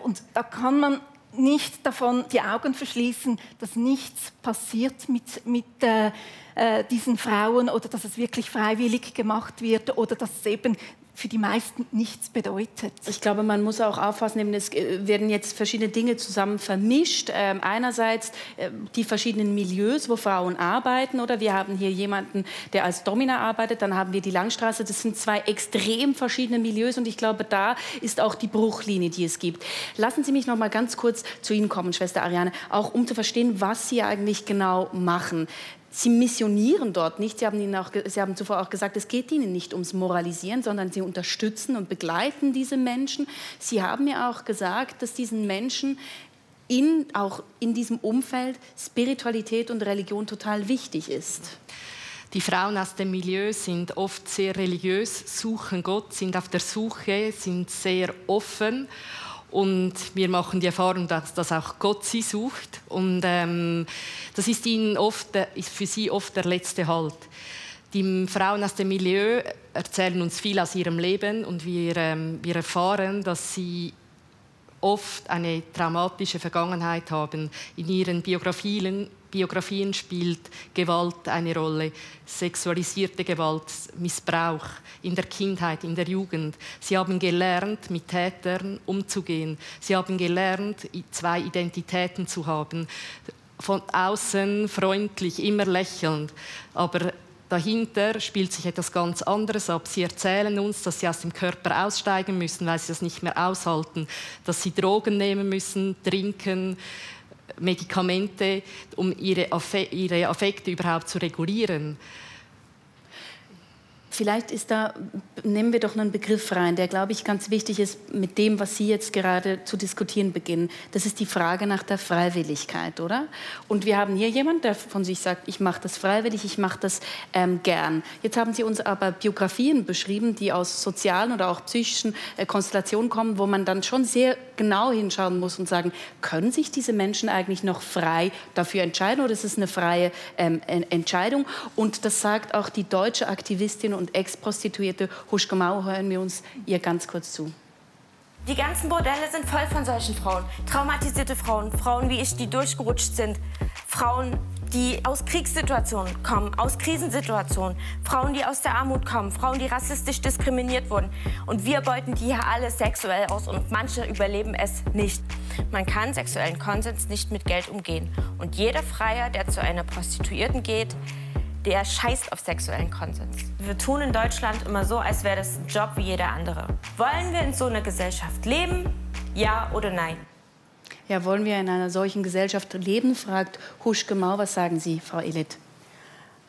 Und da kann man nicht davon die Augen verschließen, dass nichts passiert mit, mit äh, äh, diesen Frauen oder dass es wirklich freiwillig gemacht wird oder dass es eben für die meisten nichts bedeutet. Ich glaube, man muss auch auffassen, eben, es werden jetzt verschiedene Dinge zusammen vermischt. Ähm, einerseits äh, die verschiedenen Milieus, wo Frauen arbeiten, oder wir haben hier jemanden, der als Domina arbeitet, dann haben wir die Langstraße. Das sind zwei extrem verschiedene Milieus, und ich glaube, da ist auch die Bruchlinie, die es gibt. Lassen Sie mich noch mal ganz kurz zu Ihnen kommen, Schwester Ariane, auch um zu verstehen, was Sie eigentlich genau machen. Sie missionieren dort nicht. Sie haben, ihnen auch, Sie haben zuvor auch gesagt, es geht ihnen nicht ums Moralisieren, sondern sie unterstützen und begleiten diese Menschen. Sie haben mir auch gesagt, dass diesen Menschen in, auch in diesem Umfeld Spiritualität und Religion total wichtig ist. Die Frauen aus dem Milieu sind oft sehr religiös, suchen Gott, sind auf der Suche, sind sehr offen. Und wir machen die Erfahrung, dass, dass auch Gott sie sucht. Und ähm, das ist, ihnen oft, ist für sie oft der letzte Halt. Die Frauen aus dem Milieu erzählen uns viel aus ihrem Leben. Und wir, ähm, wir erfahren, dass sie oft eine traumatische Vergangenheit haben. In ihren Biografien, Biografien spielt Gewalt eine Rolle, sexualisierte Gewalt, Missbrauch in der Kindheit, in der Jugend. Sie haben gelernt, mit Tätern umzugehen. Sie haben gelernt, zwei Identitäten zu haben. Von außen freundlich, immer lächelnd, aber dahinter spielt sich etwas ganz anderes ab. Sie erzählen uns, dass sie aus dem Körper aussteigen müssen, weil sie das nicht mehr aushalten. Dass sie Drogen nehmen müssen, trinken, Medikamente, um ihre Affekte überhaupt zu regulieren. Vielleicht ist da, nehmen wir doch einen Begriff rein, der, glaube ich, ganz wichtig ist, mit dem, was Sie jetzt gerade zu diskutieren beginnen. Das ist die Frage nach der Freiwilligkeit, oder? Und wir haben hier jemanden, der von sich sagt, ich mache das freiwillig, ich mache das ähm, gern. Jetzt haben Sie uns aber Biografien beschrieben, die aus sozialen oder auch psychischen äh, Konstellationen kommen, wo man dann schon sehr genau hinschauen muss und sagen, können sich diese Menschen eigentlich noch frei dafür entscheiden oder ist es eine freie ähm, Entscheidung? Und das sagt auch die deutsche Aktivistin und und Ex-Prostituierte Huschka Mau, hören wir uns ihr ganz kurz zu. Die ganzen Bordelle sind voll von solchen Frauen. Traumatisierte Frauen, Frauen wie ich, die durchgerutscht sind. Frauen, die aus Kriegssituationen kommen, aus Krisensituationen. Frauen, die aus der Armut kommen, Frauen, die rassistisch diskriminiert wurden. Und wir beuten die hier alle sexuell aus und manche überleben es nicht. Man kann sexuellen Konsens nicht mit Geld umgehen. Und jeder Freier, der zu einer Prostituierten geht, der scheißt auf sexuellen Konsens. Wir tun in Deutschland immer so, als wäre das ein Job wie jeder andere. Wollen wir in so einer Gesellschaft leben? Ja oder nein? Ja, wollen wir in einer solchen Gesellschaft leben, fragt Huschka Mau. Was sagen Sie, Frau Eleyth?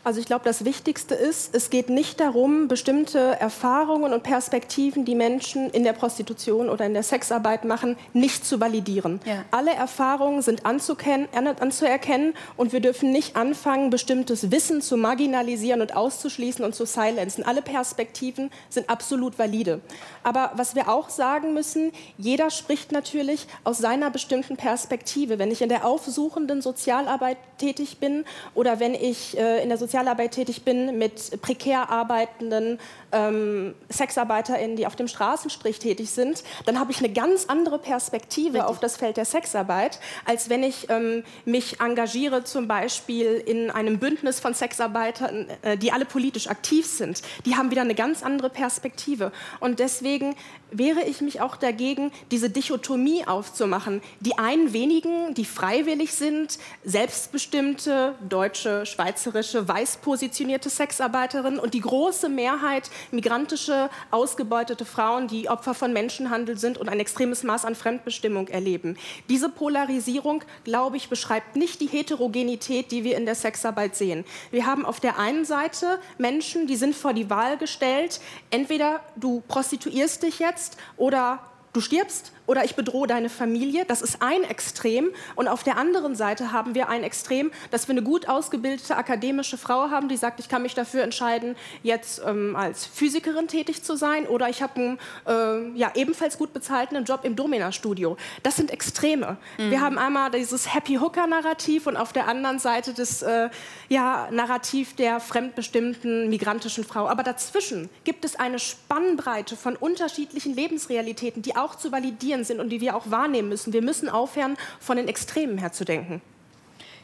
Also ich glaube, das Wichtigste ist, es geht nicht darum, bestimmte Erfahrungen und Perspektiven, die Menschen in der Prostitution oder in der Sexarbeit machen, nicht zu validieren. Ja. Alle Erfahrungen sind anzuerkennen und wir dürfen nicht anfangen, bestimmtes Wissen zu marginalisieren und auszuschließen und zu silenzen. Alle Perspektiven sind absolut valide. Aber was wir auch sagen müssen, jeder spricht natürlich aus seiner bestimmten Perspektive. Wenn ich in der aufsuchenden Sozialarbeit tätig bin oder wenn ich äh, in der Sozialarbeit Sozialarbeit tätig bin, mit prekär arbeitenden ähm, SexarbeiterInnen, die auf dem Straßenstrich tätig sind, dann habe ich eine ganz andere Perspektive Richtig. Auf das Feld der Sexarbeit, als wenn ich ähm, mich engagiere zum Beispiel in einem Bündnis von Sexarbeitern, äh, die alle politisch aktiv sind. Die haben wieder eine ganz andere Perspektive. Und deswegen wehre ich mich auch dagegen, diese Dichotomie aufzumachen. Die einen wenigen, die freiwillig sind, selbstbestimmte deutsche, schweizerische, weiß positionierte Sexarbeiterinnen und die große Mehrheit migrantische, ausgebeutete Frauen, die Opfer von Menschenhandel sind und ein extremes Maß an Fremdbestimmung erleben. Diese Polarisierung, glaube ich, beschreibt nicht die Heterogenität, die wir in der Sexarbeit sehen. Wir haben auf der einen Seite Menschen, die sind vor die Wahl gestellt, entweder du prostituierst dich jetzt oder du stirbst oder ich bedrohe deine Familie. Das ist ein Extrem. Und auf der anderen Seite haben wir ein Extrem, dass wir eine gut ausgebildete akademische Frau haben, die sagt, ich kann mich dafür entscheiden, jetzt ähm, als Physikerin tätig zu sein oder ich habe einen äh, ja, ebenfalls gut bezahlten Job im Domina-Studio. Das sind Extreme. Mhm. Wir haben einmal dieses Happy-Hooker-Narrativ und auf der anderen Seite das äh, ja, Narrativ der fremdbestimmten migrantischen Frau. Aber dazwischen gibt es eine Spannbreite von unterschiedlichen Lebensrealitäten, die auch zu validieren sind und die wir auch wahrnehmen müssen. Wir müssen aufhören, von den Extremen her zu denken.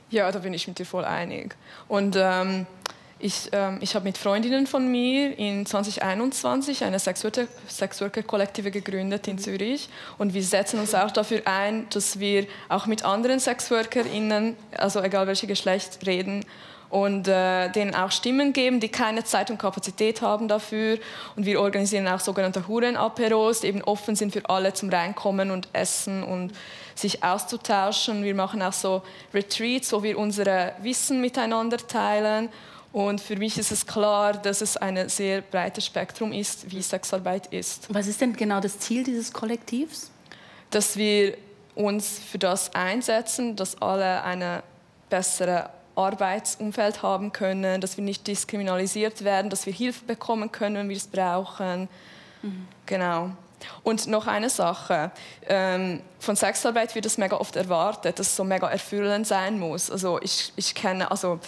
Ja, da bin ich mit dir voll einig. Und ähm, ich, ähm, ich habe mit Freundinnen von mir in zwanzig einundzwanzig eine Sexworker-Kollektive gegründet in Zürich. Und wir setzen uns auch dafür ein, dass wir auch mit anderen SexworkerInnen, also egal welches Geschlecht, reden und äh, denen auch Stimmen geben, die keine Zeit und Kapazität haben dafür. Und wir organisieren auch sogenannte Huren-Aperos, die eben offen sind für alle zum Reinkommen und Essen und sich auszutauschen. Wir machen auch so Retreats, wo wir unsere Wissen miteinander teilen. Und für mich ist es klar, dass es ein sehr breites Spektrum ist, wie Sexarbeit ist. Was ist denn genau das Ziel dieses Kollektivs? Dass wir uns für das einsetzen, dass alle ein besseres Arbeitsumfeld haben können, dass wir nicht diskriminalisiert werden, dass wir Hilfe bekommen können, wenn wir es brauchen. Mhm. Genau. Und noch eine Sache. Ähm, von Sexarbeit wird das mega oft erwartet, dass es so mega erfüllend sein muss. Also ich, ich kenne... Also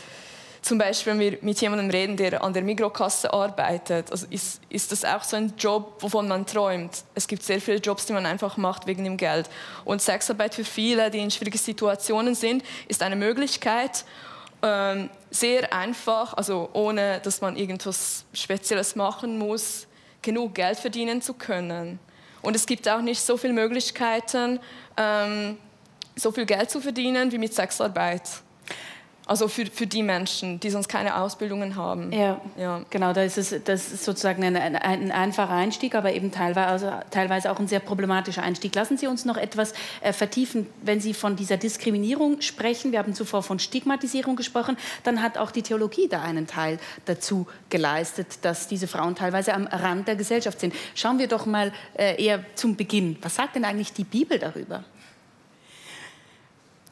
zum Beispiel, wenn wir mit jemandem reden, der an der Mikrokasse arbeitet, also ist, ist das auch so ein Job, wovon man träumt. Es gibt sehr viele Jobs, die man einfach macht wegen dem Geld. Und Sexarbeit für viele, die in schwierigen Situationen sind, ist eine Möglichkeit, ähm, sehr einfach, also ohne, dass man irgendwas Spezielles machen muss, genug Geld verdienen zu können. Und es gibt auch nicht so viele Möglichkeiten, ähm, so viel Geld zu verdienen wie mit Sexarbeit. Also für, für die Menschen, die sonst keine Ausbildungen haben. Ja, ja. Genau, da ist es, das ist sozusagen ein, ein, ein einfacher Einstieg, aber eben teilweise, teilweise auch ein sehr problematischer Einstieg. Lassen Sie uns noch etwas äh, vertiefen, wenn Sie von dieser Diskriminierung sprechen. Wir haben zuvor von Stigmatisierung gesprochen. Dann hat auch die Theologie da einen Teil dazu geleistet, dass diese Frauen teilweise am Rand der Gesellschaft sind. Schauen wir doch mal äh, eher zum Beginn. Was sagt denn eigentlich die Bibel darüber?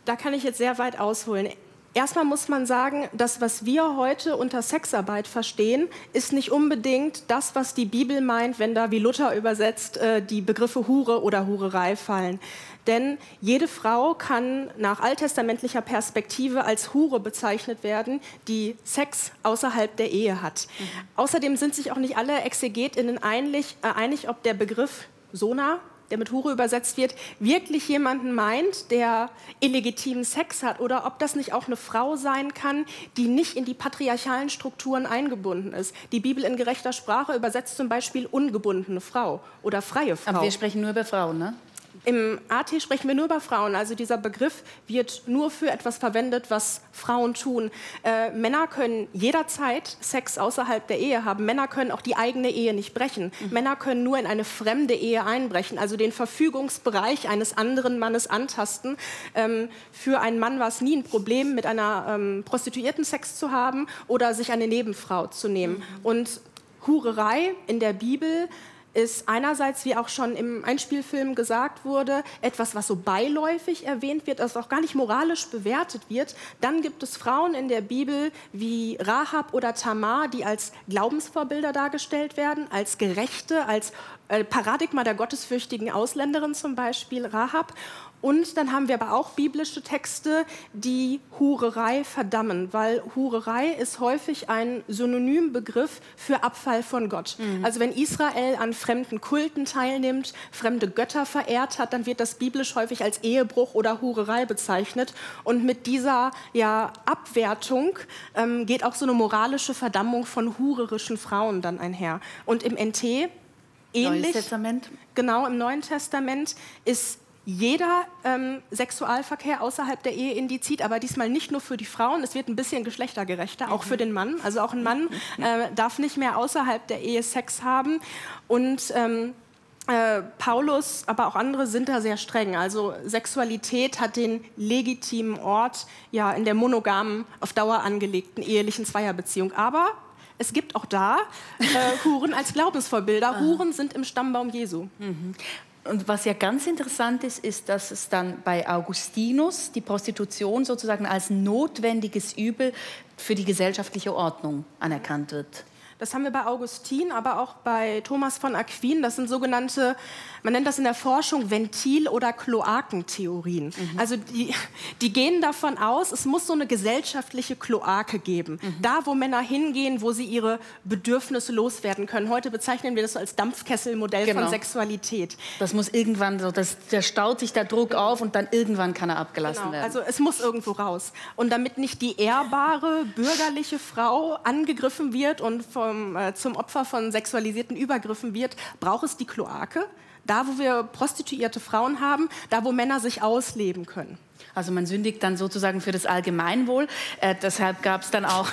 Da kann ich jetzt sehr weit ausholen. Erstmal muss man sagen, das, was wir heute unter Sexarbeit verstehen, ist nicht unbedingt das, was die Bibel meint, wenn da, wie Luther übersetzt, die Begriffe Hure oder Hurerei fallen. Denn jede Frau kann nach alttestamentlicher Perspektive als Hure bezeichnet werden, die Sex außerhalb der Ehe hat. Mhm. Außerdem sind sich auch nicht alle ExegetInnen einig, äh, einig, ob der Begriff Sona, der mit Hure übersetzt wird, wirklich jemanden meint, der illegitimen Sex hat, oder ob das nicht auch eine Frau sein kann, die nicht in die patriarchalen Strukturen eingebunden ist. Die Bibel in gerechter Sprache übersetzt zum Beispiel ungebundene Frau oder freie Frau. Aber wir sprechen nur über Frauen, ne? Im A T sprechen wir nur über Frauen. Also dieser Begriff wird nur für etwas verwendet, was Frauen tun. Äh, Männer können jederzeit Sex außerhalb der Ehe haben. Männer können auch die eigene Ehe nicht brechen. Mhm. Männer können nur in eine fremde Ehe einbrechen. Also den Verfügungsbereich eines anderen Mannes antasten. Ähm, für einen Mann war es nie ein Problem, mit einer ähm, Prostituierten Sex zu haben oder sich eine Nebenfrau zu nehmen. Mhm. Und Hurerei in der Bibel ist einerseits, wie auch schon im Einspielfilm gesagt wurde, etwas, was so beiläufig erwähnt wird, das also auch gar nicht moralisch bewertet wird. Dann gibt es Frauen in der Bibel wie Rahab oder Tamar, die als Glaubensvorbilder dargestellt werden, als Gerechte, als äh, Paradigma der gottesfürchtigen Ausländerin zum Beispiel, Rahab. Und dann haben wir aber auch biblische Texte, die Hurerei verdammen, weil Hurerei ist häufig ein Synonymbegriff für Abfall von Gott. Mhm. Also wenn Israel an fremden Kulten teilnimmt, fremde Götter verehrt hat, dann wird das biblisch häufig als Ehebruch oder Hurerei bezeichnet. Und mit dieser ja, Abwertung ähm, geht auch so eine moralische Verdammung von hurerischen Frauen dann einher. Und im N T, ähnlich, Neues Testament. Genau, im Neuen Testament ist jeder ähm, Sexualverkehr außerhalb der Ehe indizit, aber diesmal nicht nur für die Frauen. Es wird ein bisschen geschlechtergerechter, auch für den Mann. Also auch ein Mann äh, darf nicht mehr außerhalb der Ehe Sex haben. Und ähm, äh, Paulus, aber auch andere sind da sehr streng. Also Sexualität hat den legitimen Ort ja, in der monogamen, auf Dauer angelegten ehelichen Zweierbeziehung. Aber es gibt auch da äh, Huren als Glaubensvorbilder. Huren sind im Stammbaum Jesu. Mhm. Und was ja ganz interessant ist, ist, dass es dann bei Augustinus die Prostitution sozusagen als notwendiges Übel für die gesellschaftliche Ordnung anerkannt wird. Das haben wir bei Augustin, aber auch bei Thomas von Aquin. Das sind sogenannte, man nennt das in der Forschung Ventil- oder Kloakentheorien. Mhm. Also die, die gehen davon aus, es muss so eine gesellschaftliche Kloake geben. Mhm. Da, wo Männer hingehen, wo sie ihre Bedürfnisse loswerden können. Heute bezeichnen wir das so als Dampfkesselmodell, genau, von Sexualität. Das muss irgendwann so, das, da staut sich der Druck auf und dann irgendwann kann er abgelassen, genau, werden. Also es muss irgendwo raus. Und damit nicht die ehrbare, bürgerliche Frau angegriffen wird und von zum Opfer von sexualisierten Übergriffen wird, braucht es die Kloake, da wo wir prostituierte Frauen haben, da wo Männer sich ausleben können. Also man sündigt dann sozusagen für das Allgemeinwohl. Äh, deshalb gab es dann auch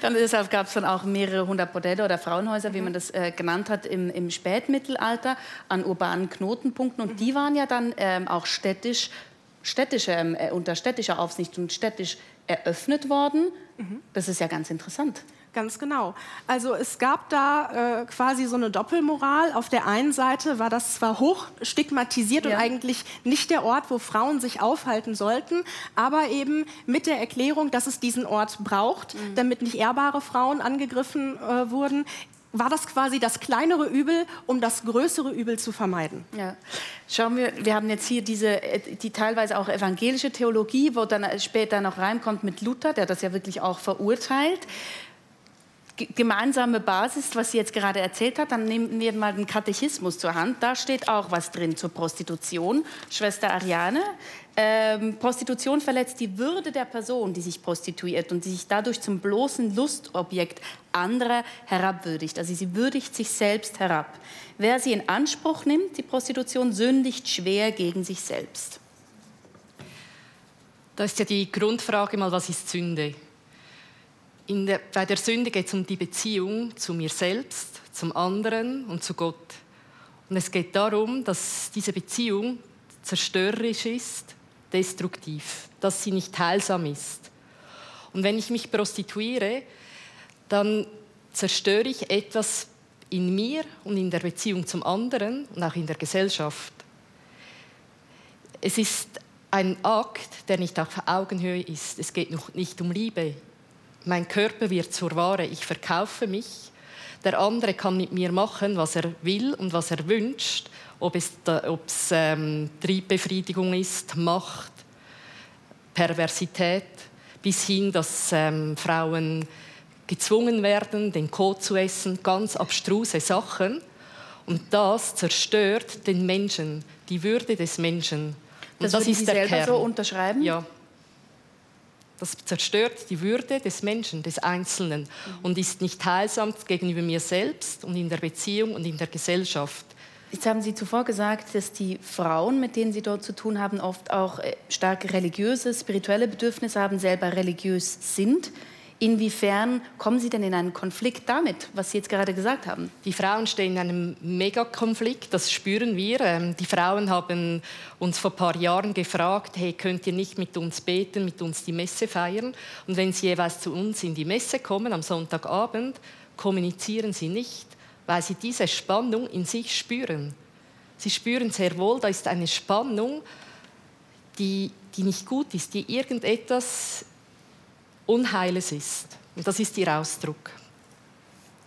dann, deshalb gab's dann auch mehrere hundert Bordelle oder Frauenhäuser, mhm. wie man das äh, genannt hat, im, im Spätmittelalter an urbanen Knotenpunkten. Und mhm. die waren ja dann ähm, auch städtisch, städtische, äh, unter städtischer Aufsicht und städtisch eröffnet worden. Mhm. Das ist ja ganz interessant. Ganz genau. Also es gab da äh, quasi so eine Doppelmoral. Auf der einen Seite war das zwar hoch stigmatisiert ja. und eigentlich nicht der Ort, wo Frauen sich aufhalten sollten, aber eben mit der Erklärung, dass es diesen Ort braucht, mhm. damit nicht ehrbare Frauen angegriffen äh, wurden, war das quasi das kleinere Übel, um das größere Übel zu vermeiden. Ja. Schauen wir, wir haben jetzt hier diese, die teilweise auch evangelische Theologie, wo dann später noch reinkommt mit Luther, der das ja wirklich auch verurteilt. Gemeinsame Basis, was sie jetzt gerade erzählt hat, dann nehmen wir mal den Katechismus zur Hand. Da steht auch was drin zur Prostitution. Schwester Ariane, ähm, Prostitution verletzt die Würde der Person, die sich prostituiert und die sich dadurch zum bloßen Lustobjekt anderer herabwürdigt. Also sie würdigt sich selbst herab. Wer sie in Anspruch nimmt, die Prostitution, sündigt schwer gegen sich selbst. Da ist ja die Grundfrage mal, was ist Sünde? In der, bei der Sünde geht es um die Beziehung zu mir selbst, zum anderen und zu Gott. Und es geht darum, dass diese Beziehung zerstörerisch ist, destruktiv, dass sie nicht heilsam ist. Und wenn ich mich prostituiere, dann zerstöre ich etwas in mir und in der Beziehung zum anderen und auch in der Gesellschaft. Es ist ein Akt, der nicht auf Augenhöhe ist. Es geht noch nicht um Liebe. Mein Körper wird zur Ware, ich verkaufe mich. Der andere kann mit mir machen, was er will und was er wünscht. Ob es, ob es ähm, Triebbefriedigung ist, Macht, Perversität, bis hin, dass ähm, Frauen gezwungen werden, den Kot zu essen. Ganz abstruse Sachen. Und das zerstört den Menschen, die Würde des Menschen. Und das, das würde ist Sie der selber Kern. So unterschreiben? Ja. Das zerstört die Würde des Menschen, des Einzelnen mhm. und ist nicht heilsam gegenüber mir selbst und in der Beziehung und in der Gesellschaft. Jetzt haben Sie zuvor gesagt, dass die Frauen, mit denen Sie dort zu tun haben, oft auch stark religiöse, spirituelle Bedürfnisse haben, selber religiös sind. Inwiefern kommen Sie denn in einen Konflikt damit, was Sie jetzt gerade gesagt haben? Die Frauen stehen in einem Megakonflikt, das spüren wir. Die Frauen haben uns vor ein paar Jahren gefragt, hey, könnt ihr nicht mit uns beten, mit uns die Messe feiern? Und wenn sie jeweils zu uns in die Messe kommen, am Sonntagabend, kommunizieren sie nicht, weil sie diese Spannung in sich spüren. Sie spüren sehr wohl, da ist eine Spannung, die, die nicht gut ist, die irgendetwas Unheiles ist. Und das ist Ihr Ausdruck.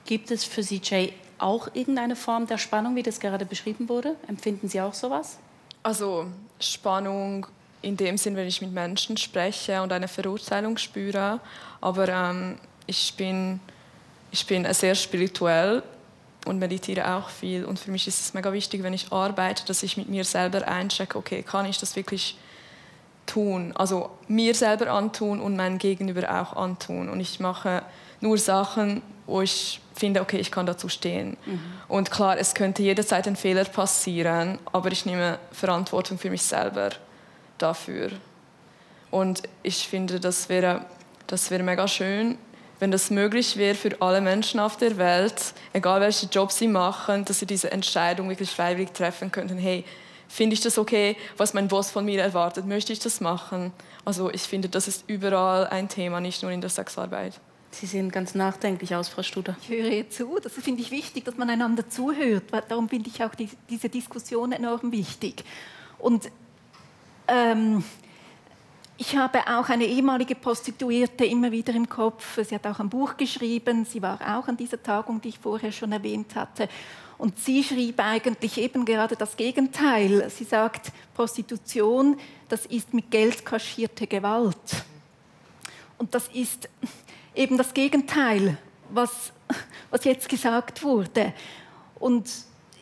Gibt es für Sie, Jay, auch irgendeine Form der Spannung, wie das gerade beschrieben wurde? Empfinden Sie auch sowas? Also Spannung in dem Sinn, wenn ich mit Menschen spreche und eine Verurteilung spüre. Aber ähm, ich bin, ich bin sehr spirituell und meditiere auch viel. Und für mich ist es mega wichtig, wenn ich arbeite, dass ich mit mir selber einchecke, okay, kann ich das wirklich tun, also mir selber antun und mein Gegenüber auch antun. Und ich mache nur Sachen, wo ich finde, okay, ich kann dazu stehen. Mhm. Und klar, es könnte jederzeit ein Fehler passieren, aber ich nehme Verantwortung für mich selber dafür. Und ich finde, das wäre, das wäre mega schön, wenn das möglich wäre für alle Menschen auf der Welt, egal welchen Job sie machen, dass sie diese Entscheidung wirklich freiwillig treffen könnten, hey, finde ich das okay, was mein Boss von mir erwartet? Möchte ich das machen? Also ich finde, das ist überall ein Thema, nicht nur in der Sexarbeit. Sie sehen ganz nachdenklich aus, Frau Studer. Ich höre ihr zu. Das finde ich wichtig, dass man einander zuhört. Darum finde ich auch die, diese Diskussion enorm wichtig. Und ähm, ich habe auch eine ehemalige Prostituierte immer wieder im Kopf. Sie hat auch ein Buch geschrieben. Sie war auch an dieser Tagung, die ich vorher schon erwähnt hatte. Und sie schrieb eigentlich eben gerade das Gegenteil. Sie sagt, Prostitution, das ist mit Geld kaschierte Gewalt. Und das ist eben das Gegenteil, was, was jetzt gesagt wurde. Und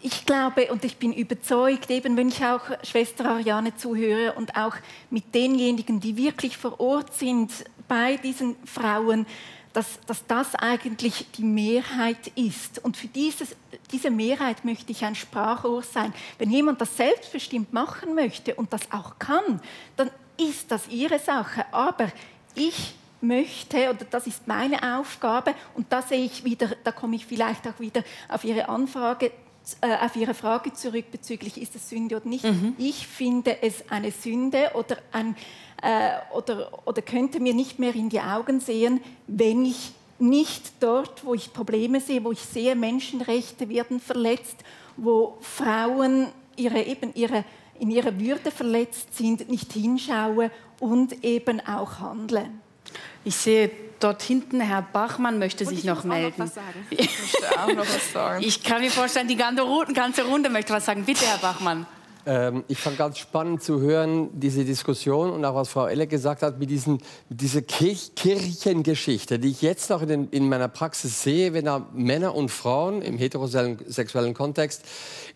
ich glaube und ich bin überzeugt, eben wenn ich auch Schwester Ariane zuhöre und auch mit denjenigen, die wirklich vor Ort sind bei diesen Frauen, dass, dass das eigentlich die Mehrheit ist. Und für dieses, diese Mehrheit möchte ich ein Sprachrohr sein. Wenn jemand das selbstbestimmt machen möchte und das auch kann, dann ist das ihre Sache. Aber ich möchte, oder das ist meine Aufgabe, und da sehe ich wieder, da komme ich vielleicht auch wieder auf Ihre Anfrage, äh, auf Ihre Frage zurück bezüglich, ist es Sünde oder nicht? Mhm. Ich finde es eine Sünde oder, ein, äh, oder, oder könnte mir nicht mehr in die Augen sehen, wenn ich nicht dort, wo ich Probleme sehe, wo ich sehe, Menschenrechte werden verletzt, wo Frauen ihre, eben ihre, in ihrer Würde verletzt sind, nicht hinschaue und eben auch handle. Ich sehe dort hinten, Herr Bachmann möchte sich noch melden. Noch was sagen. Ich möchte auch noch was sagen. Ich kann mir vorstellen, die ganze Runde, ganze Runde möchte was sagen. Bitte, Herr Bachmann. Ähm, ich fand ganz spannend zu hören, diese Diskussion und auch was Frau Elle gesagt hat, mit, diesen, mit dieser Kirch- Kirchengeschichte, die ich jetzt noch in, den, in meiner Praxis sehe, wenn da Männer und Frauen im heterosexuellen Kontext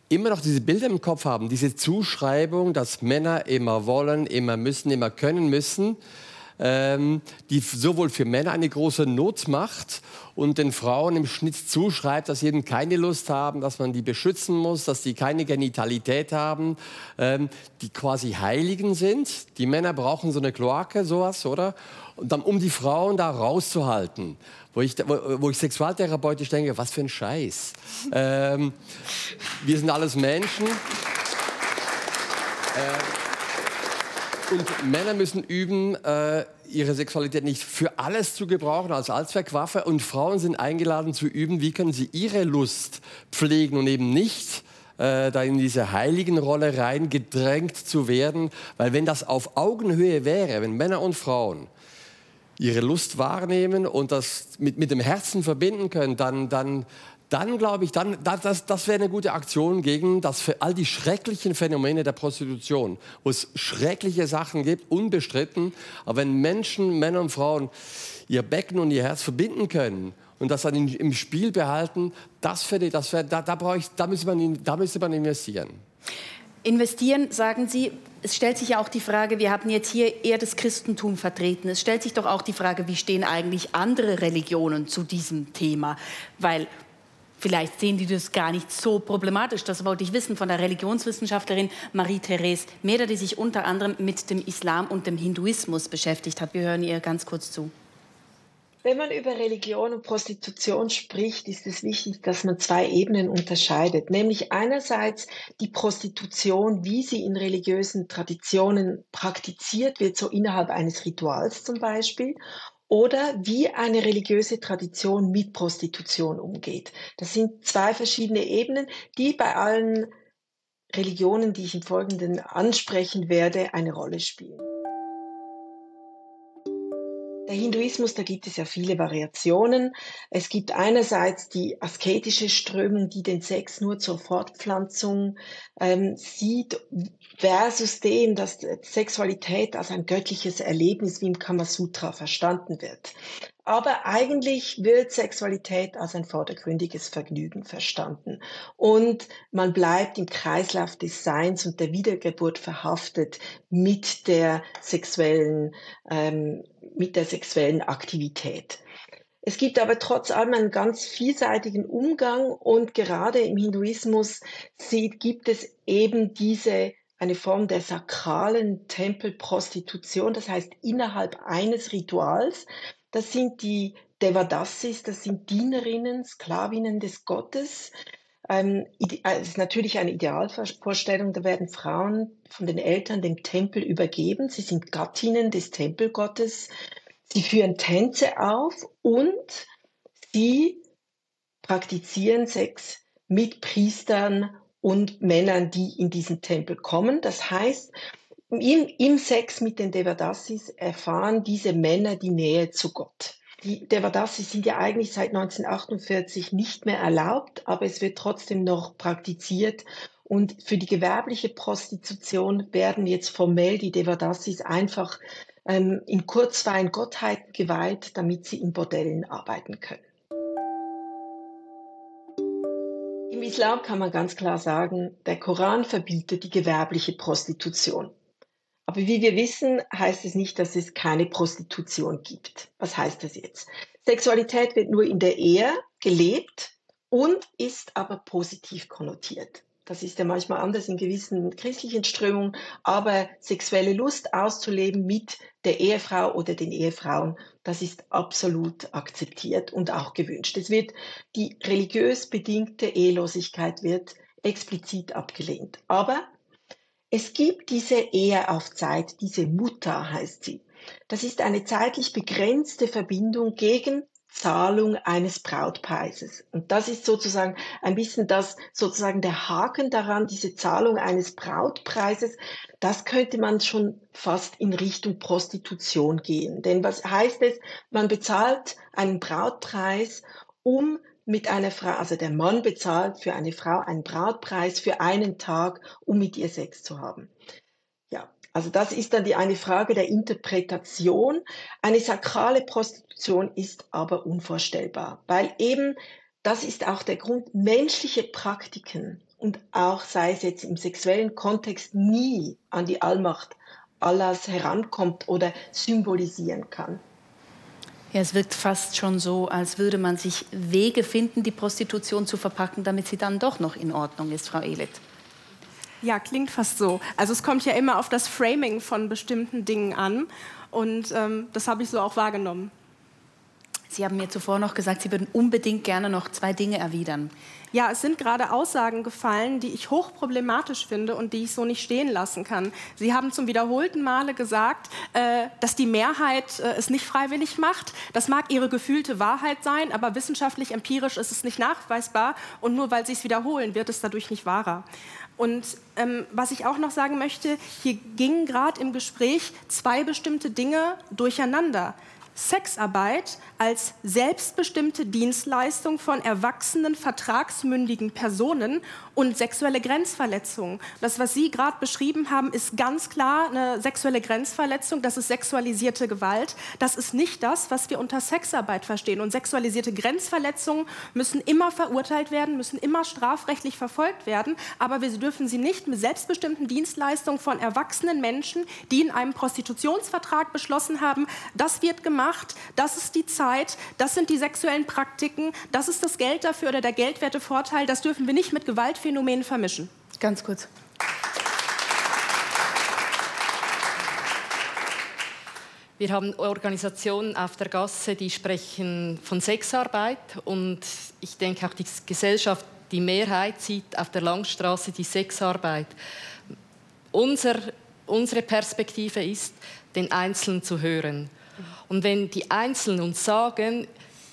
immer noch diese Bilder im Kopf haben, diese Zuschreibung, dass Männer immer wollen, immer müssen, immer können müssen. Ähm, die sowohl für Männer eine große Not macht und den Frauen im Schnitt zuschreibt, dass sie eben keine Lust haben, dass man die beschützen muss, dass sie keine Genitalität haben, ähm, die quasi Heiligen sind. Die Männer brauchen so eine Kloake, sowas, oder? Und dann, um die Frauen da rauszuhalten. Wo ich, wo, wo ich sexualtherapeutisch denke, was für ein Scheiß. Ähm, wir sind alles Menschen. Ähm, Und Männer müssen üben, äh, ihre Sexualität nicht für alles zu gebrauchen, als Allzweckwaffe. Und Frauen sind eingeladen zu üben, wie können sie ihre Lust pflegen und eben nicht äh, da in diese heiligen Rolle rein gedrängt zu werden. Weil wenn das auf Augenhöhe wäre, wenn Männer und Frauen ihre Lust wahrnehmen und das mit, mit dem Herzen verbinden können, dann... dann Dann glaube ich, dann, das, das wäre eine gute Aktion gegen das, all die schrecklichen Phänomene der Prostitution, wo es schreckliche Sachen gibt, unbestritten. Aber wenn Menschen, Männer und Frauen, ihr Becken und ihr Herz verbinden können und das dann im Spiel behalten, das für die, das für, da, da, brauche ich, da, müsste man, da müsste man investieren. Investieren, sagen Sie, es stellt sich ja auch die Frage, wir haben jetzt hier eher das Christentum vertreten. Es stellt sich doch auch die Frage, wie stehen eigentlich andere Religionen zu diesem Thema? Weil... Vielleicht sehen die das gar nicht so problematisch. Das wollte ich wissen von der Religionswissenschaftlerin Marie-Therese Meder, die sich unter anderem mit dem Islam und dem Hinduismus beschäftigt hat. Wir hören ihr ganz kurz zu. Wenn man über Religion und Prostitution spricht, ist es wichtig, dass man zwei Ebenen unterscheidet. Nämlich einerseits die Prostitution, wie sie in religiösen Traditionen praktiziert wird, so innerhalb eines Rituals zum Beispiel. Oder wie eine religiöse Tradition mit Prostitution umgeht. Das sind zwei verschiedene Ebenen, die bei allen Religionen, die ich im Folgenden ansprechen werde, eine Rolle spielen. Der Hinduismus, da gibt es ja viele Variationen. Es gibt einerseits die asketische Strömung, die den Sex nur zur Fortpflanzung ähm, sieht, versus dem, dass Sexualität als ein göttliches Erlebnis wie im Kamasutra verstanden wird. Aber eigentlich wird Sexualität als ein vordergründiges Vergnügen verstanden. Und man bleibt im Kreislauf des Seins und der Wiedergeburt verhaftet mit der sexuellen, ähm, mit der sexuellen Aktivität. Es gibt aber trotz allem einen ganz vielseitigen Umgang und gerade im Hinduismus gibt es eben diese eine Form der sakralen Tempelprostitution, das heißt innerhalb eines Rituals. Das sind die Devadasis, das sind Dienerinnen, Sklavinnen des Gottes. Ähm, das ist natürlich eine Idealvorstellung, da werden Frauen von den Eltern dem Tempel übergeben. Sie sind Gattinnen des Tempelgottes. Sie führen Tänze auf und sie praktizieren Sex mit Priestern und Männern, die in diesen Tempel kommen. Das heißt, im, im Sex mit den Devadasis erfahren diese Männer die Nähe zu Gott. Die Devadasis sind ja eigentlich seit neunzehnhundertachtundvierzig nicht mehr erlaubt, aber es wird trotzdem noch praktiziert. Und für die gewerbliche Prostitution werden jetzt formell die Devadasis einfach ähm, in Kurzweil Gottheiten geweiht, damit sie in Bordellen arbeiten können. Im Islam kann man ganz klar sagen, der Koran verbietet die gewerbliche Prostitution. Aber wie wir wissen, heißt es nicht, dass es keine Prostitution gibt. Was heißt das jetzt? Sexualität wird nur in der Ehe gelebt und ist aber positiv konnotiert. Das ist ja manchmal anders in gewissen christlichen Strömungen, aber sexuelle Lust auszuleben mit der Ehefrau oder den Ehefrauen, das ist absolut akzeptiert und auch gewünscht. Es wird die religiös bedingte Ehelosigkeit wird explizit abgelehnt. Aber es gibt diese Ehe auf Zeit, diese Mutter heißt sie. Das ist eine zeitlich begrenzte Verbindung gegen Zahlung eines Brautpreises. Und das ist sozusagen ein bisschen das, sozusagen der Haken daran, diese Zahlung eines Brautpreises, das könnte man schon fast in Richtung Prostitution gehen. Denn was heißt es? Man bezahlt einen Brautpreis, um mit einer Frau, also der Mann bezahlt für eine Frau einen Brautpreis für einen Tag, um mit ihr Sex zu haben. Also das ist dann die eine Frage der Interpretation. Eine sakrale Prostitution ist aber unvorstellbar, weil eben das ist auch der Grund, menschliche Praktiken und auch sei es jetzt im sexuellen Kontext nie an die Allmacht Allahs herankommt oder symbolisieren kann. Ja, es wirkt fast schon so, als würde man sich Wege finden, die Prostitution zu verpacken, damit sie dann doch noch in Ordnung ist, Frau Eleyth. Ja, klingt fast so. Also es kommt ja immer auf das Framing von bestimmten Dingen an und ähm, das habe ich so auch wahrgenommen. Sie haben mir zuvor noch gesagt, Sie würden unbedingt gerne noch zwei Dinge erwidern. Ja, es sind gerade Aussagen gefallen, die ich hochproblematisch finde und die ich so nicht stehen lassen kann. Sie haben zum wiederholten Male gesagt, äh, dass die Mehrheit äh, es nicht freiwillig macht. Das mag Ihre gefühlte Wahrheit sein, aber wissenschaftlich, empirisch ist es nicht nachweisbar und nur weil Sie es wiederholen, wird es dadurch nicht wahrer. Und ähm, was ich auch noch sagen möchte, hier gingen gerade im Gespräch zwei bestimmte Dinge durcheinander. Sexarbeit als selbstbestimmte Dienstleistung von erwachsenen, vertragsmündigen Personen und sexuelle Grenzverletzung. Das, was Sie gerade beschrieben haben, ist ganz klar eine sexuelle Grenzverletzung. Das ist sexualisierte Gewalt. Das ist nicht das, was wir unter Sexarbeit verstehen. Und sexualisierte Grenzverletzungen müssen immer verurteilt werden, müssen immer strafrechtlich verfolgt werden. Aber wir dürfen sie nicht mit selbstbestimmten Dienstleistungen von erwachsenen Menschen, die in einem Prostitutionsvertrag beschlossen haben, das wird gemacht, das ist die Zeit, das sind die sexuellen Praktiken, das ist das Geld dafür oder der geldwerte Vorteil. Das dürfen wir nicht mit Gewalt Phänomenen vermischen. Ganz kurz. Wir haben Organisationen auf der Gasse, die sprechen von Sexarbeit. Und ich denke auch die Gesellschaft, die Mehrheit sieht auf der Langstraße die Sexarbeit. Unser, unsere Perspektive ist, den Einzelnen zu hören. Und wenn die Einzelnen uns sagen,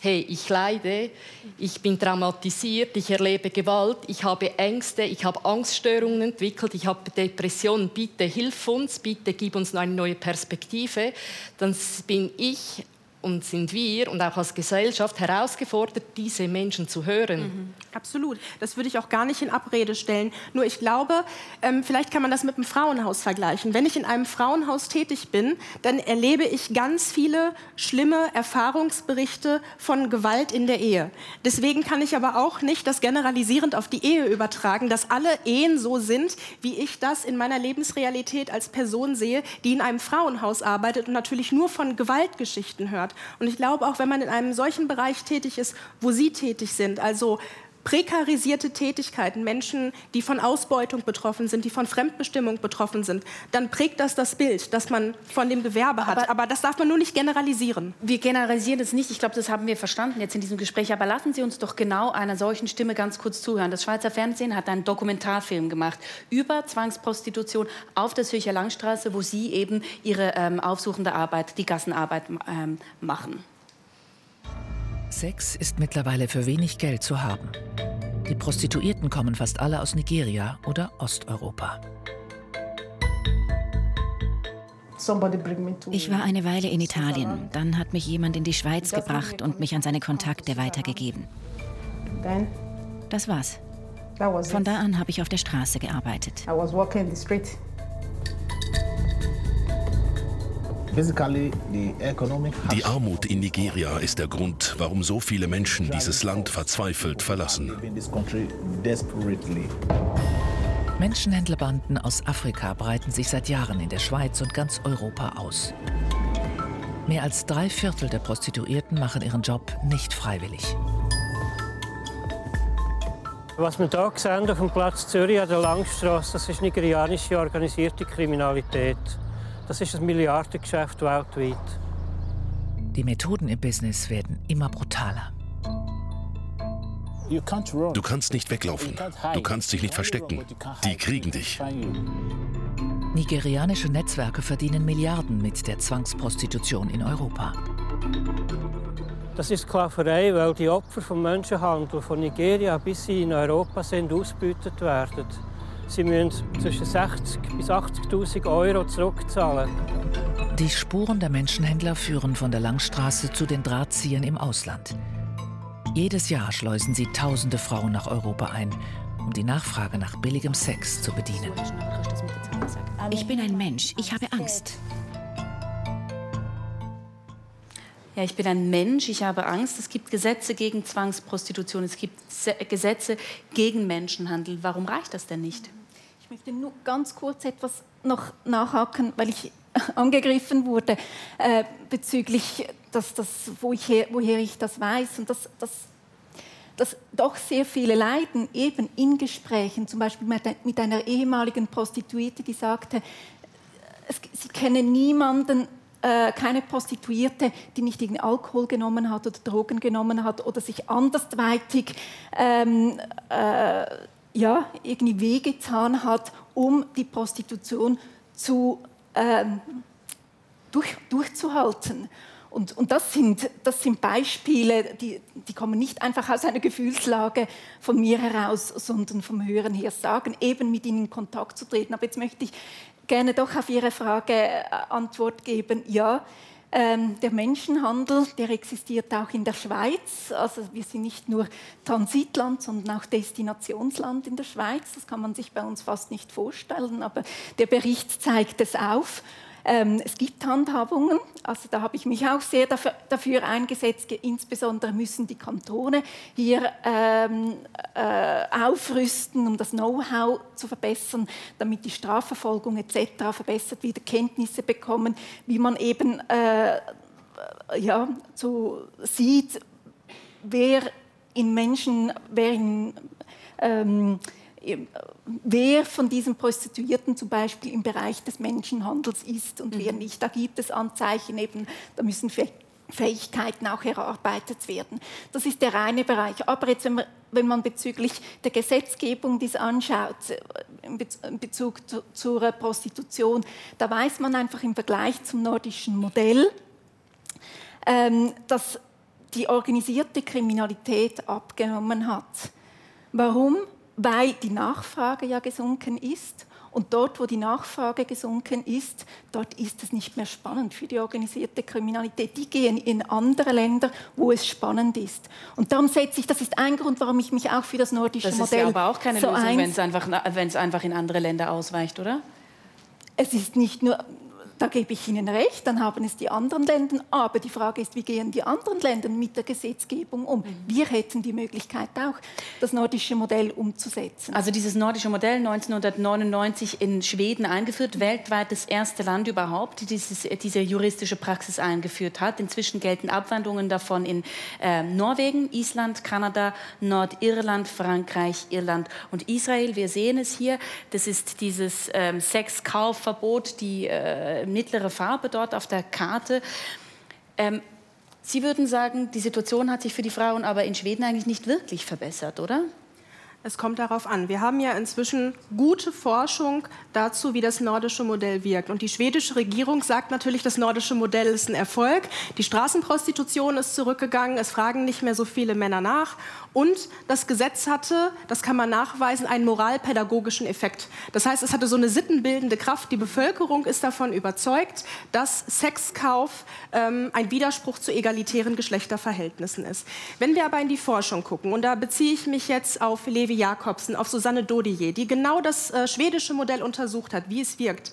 hey, ich leide, ich bin traumatisiert, ich erlebe Gewalt, ich habe Ängste, ich habe Angststörungen entwickelt, ich habe Depressionen, bitte hilf uns, bitte gib uns eine neue Perspektive, dann bin ich und sind wir und auch als Gesellschaft herausgefordert, diese Menschen zu hören. Mhm. Absolut. Das würde ich auch gar nicht in Abrede stellen. Nur ich glaube, ähm, vielleicht kann man das mit dem Frauenhaus vergleichen. Wenn ich in einem Frauenhaus tätig bin, dann erlebe ich ganz viele schlimme Erfahrungsberichte von Gewalt in der Ehe. Deswegen kann ich aber auch nicht das generalisierend auf die Ehe übertragen, dass alle Ehen so sind, wie ich das in meiner Lebensrealität als Person sehe, die in einem Frauenhaus arbeitet und natürlich nur von Gewaltgeschichten hört. Und ich glaube auch, wenn man in einem solchen Bereich tätig ist, wo Sie tätig sind, also prekarisierte Tätigkeiten, Menschen, die von Ausbeutung betroffen sind, die von Fremdbestimmung betroffen sind, dann prägt das das Bild, das man von dem Gewerbe hat. Aber, aber das darf man nur nicht generalisieren. Wir generalisieren es nicht. Ich glaube, das haben wir verstanden jetzt in diesem Gespräch. Aber lassen Sie uns doch genau einer solchen Stimme ganz kurz zuhören. Das Schweizer Fernsehen hat einen Dokumentarfilm gemacht über Zwangsprostitution auf der Zürcher Langstraße, wo Sie eben Ihre ähm, aufsuchende Arbeit, die Gassenarbeit ähm, machen. Sex ist mittlerweile für wenig Geld zu haben. Die Prostituierten kommen fast alle aus Nigeria oder Osteuropa. Ich war eine Weile in Italien. Dann hat mich jemand in die Schweiz gebracht und mich an seine Kontakte weitergegeben. Das war's. Von da an habe ich auf der Straße gearbeitet. Die Armut in Nigeria ist der Grund, warum so viele Menschen dieses Land verzweifelt verlassen. Menschenhändlerbanden aus Afrika breiten sich seit Jahren in der Schweiz und ganz Europa aus. Mehr als drei Viertel der Prostituierten machen ihren Job nicht freiwillig. Was wir hier sehen auf dem Platz Zürich an der Langstraße, das ist nigerianische organisierte Kriminalität. Das ist ein Milliardengeschäft weltweit. Die Methoden im Business werden immer brutaler. Du kannst nicht weglaufen. Du kannst dich nicht verstecken. Die kriegen dich. Nigerianische Netzwerke verdienen Milliarden mit der Zwangsprostitution in Europa. Das ist Sklaverei, weil die Opfer vom Menschenhandel von Nigeria bis sie in Europa sind, ausgebeutet werden. Sie müssen zwischen sechzig bis achtzigtausend Euro zurückzahlen. Die Spuren der Menschenhändler führen von der Langstraße zu den Drahtziehern im Ausland. Jedes Jahr schleusen sie tausende Frauen nach Europa ein, um die Nachfrage nach billigem Sex zu bedienen. Ich bin ein Mensch, ich habe Angst. Ja, ich bin ein Mensch, ich habe Angst. Es gibt Gesetze gegen Zwangsprostitution, es gibt Gesetze gegen Menschenhandel. Warum reicht das denn nicht? Ich möchte nur ganz kurz etwas noch nachhaken, weil ich angegriffen wurde äh, bezüglich, dass, dass, woher, woher ich das weiß. Und dass, dass, dass doch sehr viele leiden, eben in Gesprächen, zum Beispiel mit einer ehemaligen Prostituierte, die sagte, es, sie kenne niemanden, keine Prostituierte, die nicht irgendeinen Alkohol genommen hat oder Drogen genommen hat oder sich andersweitig ähm, äh, ja, irgendwie wehgetan hat, um die Prostitution zu, ähm, durch, durchzuhalten. Und, und das sind, das sind Beispiele, die, die kommen nicht einfach aus einer Gefühlslage von mir heraus, sondern vom Hören her sagen, eben mit ihnen in Kontakt zu treten. Aber jetzt möchte ich gerne doch auf Ihre Frage Antwort geben. Ja, ähm, der Menschenhandel, der existiert auch in der Schweiz. Also wir sind nicht nur Transitland, sondern auch Destinationsland in der Schweiz. Das kann man sich bei uns fast nicht vorstellen, aber der Bericht zeigt es auf. Ähm, es gibt Handhabungen, also da habe ich mich auch sehr dafür, dafür eingesetzt. Insbesondere müssen die Kantone hier ähm, äh, aufrüsten, um das Know-how zu verbessern, damit die Strafverfolgung et cetera verbessert, wieder Kenntnisse bekommen, wie man eben äh, ja, so sieht, wer in Menschen, wer in ähm, wer von diesen Prostituierten zum Beispiel im Bereich des Menschenhandels ist und mhm. wer nicht. Da gibt es Anzeichen, eben, da müssen Fähigkeiten auch erarbeitet werden. Das ist der reine Bereich. Aber jetzt, wenn man, wenn man bezüglich der Gesetzgebung dies anschaut, in Bezug zu, zur Prostitution, da weiß man einfach im Vergleich zum nordischen Modell, ähm, dass die organisierte Kriminalität abgenommen hat. Warum? Weil die Nachfrage ja gesunken ist. Und dort, wo die Nachfrage gesunken ist, dort ist es nicht mehr spannend für die organisierte Kriminalität. Die gehen in andere Länder, wo es spannend ist. Und darum setze ich, das ist ein Grund, warum ich mich auch für das nordische Modell... Das ist ja aber auch keine Lösung, wenn es einfach, wenn es einfach in andere Länder ausweicht, oder? Es ist nicht nur... Da gebe ich Ihnen recht, dann haben es die anderen Länder. Aber die Frage ist, wie gehen die anderen Länder mit der Gesetzgebung um? Wir hätten die Möglichkeit auch, das nordische Modell umzusetzen. Also dieses nordische Modell, neunzehnhundertneunundneunzig in Schweden eingeführt, weltweit das erste Land überhaupt, das diese juristische Praxis eingeführt hat. Inzwischen gelten Abwandlungen davon in äh, Norwegen, Island, Kanada, Nordirland, Frankreich, Irland und Israel. Wir sehen es hier, das ist dieses äh, Sexkaufverbot, die äh, mittlere Farbe dort auf der Karte. Ähm, Sie würden sagen, die Situation hat sich für die Frauen aber in Schweden eigentlich nicht wirklich verbessert, oder? Es kommt darauf an. Wir haben ja inzwischen gute Forschung dazu, wie das nordische Modell wirkt. Und die schwedische Regierung sagt natürlich, das nordische Modell ist ein Erfolg. Die Straßenprostitution ist zurückgegangen, es fragen nicht mehr so viele Männer nach. Und das Gesetz hatte, das kann man nachweisen, einen moralpädagogischen Effekt. Das heißt, es hatte so eine sittenbildende Kraft. Die Bevölkerung ist davon überzeugt, dass Sexkauf ähm, ein Widerspruch zu egalitären Geschlechterverhältnissen ist. Wenn wir aber in die Forschung gucken, und da beziehe ich mich jetzt auf Levi Jakobsen, auf Susanne Dodier, die genau das äh, schwedische Modell untersucht hat, wie es wirkt.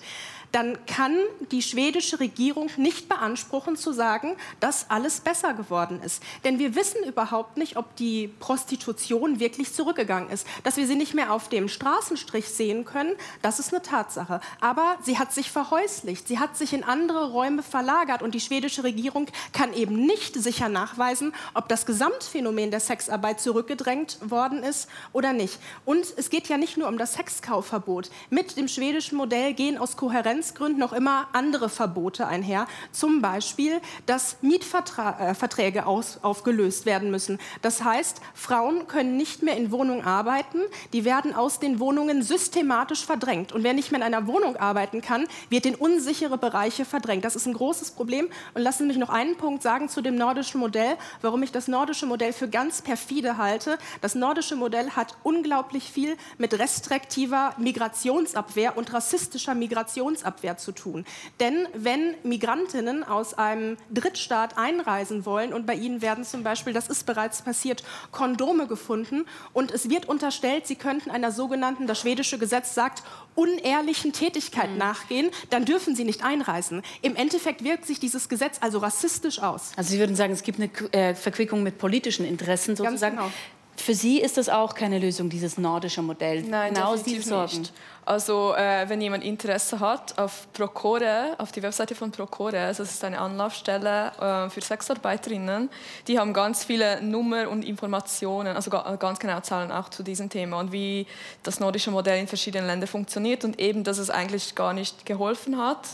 dann kann die schwedische Regierung nicht beanspruchen zu sagen, dass alles besser geworden ist. Denn wir wissen überhaupt nicht, ob die Prostitution wirklich zurückgegangen ist. Dass wir sie nicht mehr auf dem Straßenstrich sehen können, das ist eine Tatsache. Aber sie hat sich verhäuslicht, sie hat sich in andere Räume verlagert und die schwedische Regierung kann eben nicht sicher nachweisen, ob das Gesamtphänomen der Sexarbeit zurückgedrängt worden ist oder nicht. Und es geht ja nicht nur um das Sexkaufverbot. Mit dem schwedischen Modell gehen aus Kohärenzgründen noch immer andere Verbote einher. Zum Beispiel, dass Mietverträge äh, aus, aufgelöst werden müssen. Das heißt, Frauen können nicht mehr in Wohnungen arbeiten, die werden aus den Wohnungen systematisch verdrängt. Und wer nicht mehr in einer Wohnung arbeiten kann, wird in unsichere Bereiche verdrängt. Das ist ein großes Problem. Und lassen Sie mich noch einen Punkt sagen zu dem nordischen Modell, warum ich das nordische Modell für ganz perfide halte. Das nordische Modell hat unglaublich viel mit restriktiver Migrationsabwehr und rassistischer Migrationsabwehr zu tun. Denn wenn Migrantinnen aus einem Drittstaat einreisen wollen und bei ihnen werden zum Beispiel, das ist bereits passiert, Kondome gefunden und es wird unterstellt, sie könnten einer sogenannten, das schwedische Gesetz sagt, unehrlichen Tätigkeit mhm. nachgehen, dann dürfen sie nicht einreisen. Im Endeffekt wirkt sich dieses Gesetz also rassistisch aus. Also Sie würden sagen, es gibt eine Verquickung mit politischen Interessen sozusagen. Ganz genau. Für Sie ist das auch keine Lösung, dieses nordische Modell? Nein, genau definitiv nicht. Also äh, wenn jemand Interesse hat, auf Procore, auf die Webseite von Procore, also das ist eine Anlaufstelle äh, für Sexarbeiterinnen, die haben ganz viele Nummern und Informationen, also ga, ganz genaue Zahlen auch zu diesem Thema und wie das nordische Modell in verschiedenen Ländern funktioniert und eben, dass es eigentlich gar nicht geholfen hat.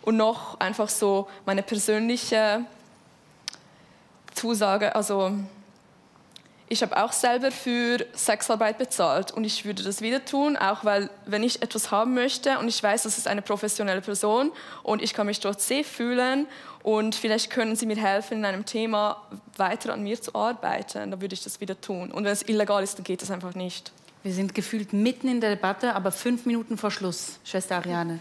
Und noch einfach so meine persönliche Zusage, also ich habe auch selber für Sexarbeit bezahlt und ich würde das wieder tun, auch weil, wenn ich etwas haben möchte und ich weiß, das ist eine professionelle Person und ich kann mich dort safe fühlen und vielleicht können sie mir helfen, in einem Thema weiter an mir zu arbeiten, dann würde ich das wieder tun. Und wenn es illegal ist, dann geht das einfach nicht. Wir sind gefühlt mitten in der Debatte, aber fünf Minuten vor Schluss, Schwester Ariane.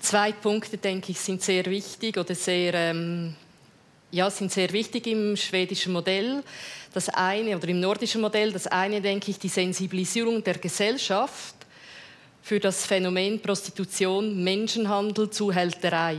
Zwei Punkte, denke ich, sind sehr wichtig oder sehr... Ähm Ja, sind sehr wichtig im schwedischen Modell. Das eine, oder im nordischen Modell, das eine, denke ich, die Sensibilisierung der Gesellschaft für das Phänomen Prostitution, Menschenhandel, Zuhälterei.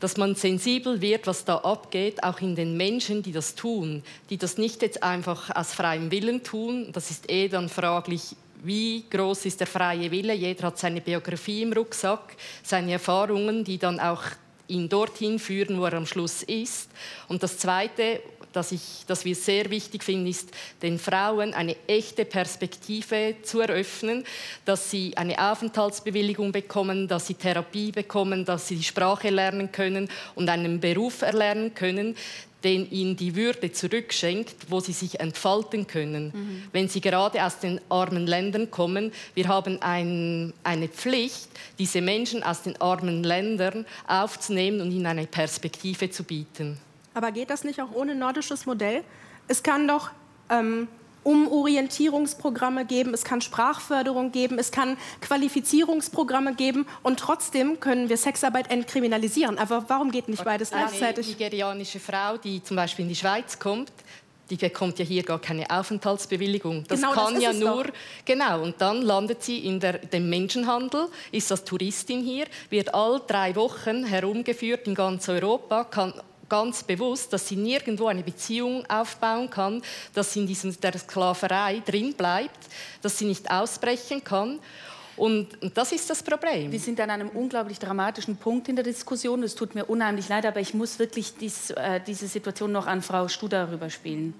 Dass man sensibel wird, was da abgeht, auch in den Menschen, die das tun, die das nicht jetzt einfach aus freiem Willen tun. Das ist eh dann fraglich, wie groß ist der freie Wille. Jeder hat seine Biografie im Rucksack, seine Erfahrungen, die dann auch ihn dorthin führen, wo er am Schluss ist. Und das Zweite, das ich, das wir sehr wichtig finden, ist, den Frauen eine echte Perspektive zu eröffnen, dass sie eine Aufenthaltsbewilligung bekommen, dass sie Therapie bekommen, dass sie die Sprache lernen können und einen Beruf erlernen können, den ihnen die Würde zurückschenkt, wo sie sich entfalten können. Mhm. Wenn sie gerade aus den armen Ländern kommen, wir haben ein, eine Pflicht, diese Menschen aus den armen Ländern aufzunehmen und ihnen eine Perspektive zu bieten. Aber geht das nicht auch ohne nordisches Modell? Es kann doch... Ähm Umorientierungsprogramme geben, es kann Sprachförderung geben, es kann Qualifizierungsprogramme geben und trotzdem können wir Sexarbeit entkriminalisieren. Aber warum geht nicht beides gleichzeitig? Eine nigerianische Frau, die zum Beispiel in die Schweiz kommt, die bekommt ja hier gar keine Aufenthaltsbewilligung. Das genau, kann das ja nur. Doch. Genau, und dann landet sie in der, dem Menschenhandel, ist als Touristin hier, wird all drei Wochen herumgeführt in ganz Europa, kann ganz bewusst, dass sie nirgendwo eine Beziehung aufbauen kann, dass sie in diesem, der Sklaverei drin bleibt, dass sie nicht ausbrechen kann. Und, und das ist das Problem. Wir sind an einem unglaublich dramatischen Punkt in der Diskussion. Es tut mir unheimlich leid, aber ich muss wirklich dies, äh, diese Situation noch an Frau Studer rüberspielen.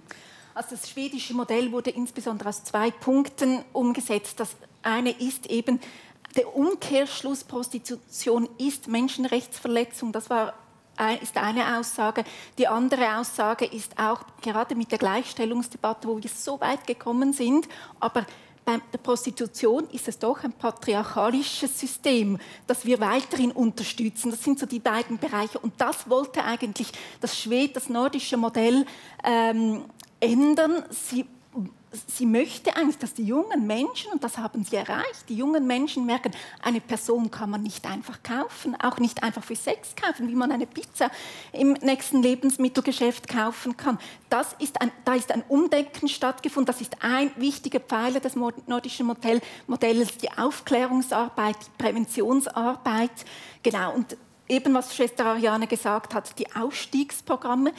Also das schwedische Modell wurde insbesondere aus zwei Punkten umgesetzt. Das eine ist eben, der Umkehrschluss, Prostitution ist Menschenrechtsverletzung. Das war ist eine Aussage. Die andere Aussage ist auch, gerade mit der Gleichstellungsdebatte, wo wir so weit gekommen sind, aber bei der Prostitution ist es doch ein patriarchalisches System, das wir weiterhin unterstützen. Das sind so die beiden Bereiche. Und das wollte eigentlich das Schwed, das nordische Modell ähm, ändern. Sie sie möchte eigentlich, dass die jungen Menschen, und das haben sie erreicht, die jungen Menschen merken, eine Person kann man nicht einfach kaufen, auch nicht einfach für Sex kaufen, wie man eine Pizza im nächsten Lebensmittelgeschäft kaufen kann. Das ist ein, da ist ein Umdenken stattgefunden, das ist ein wichtiger Pfeiler des nordischen Modell, Modells, die Aufklärungsarbeit, die Präventionsarbeit, genau. Und eben, was Schwester Ariane gesagt hat, die Ausstiegsprogramme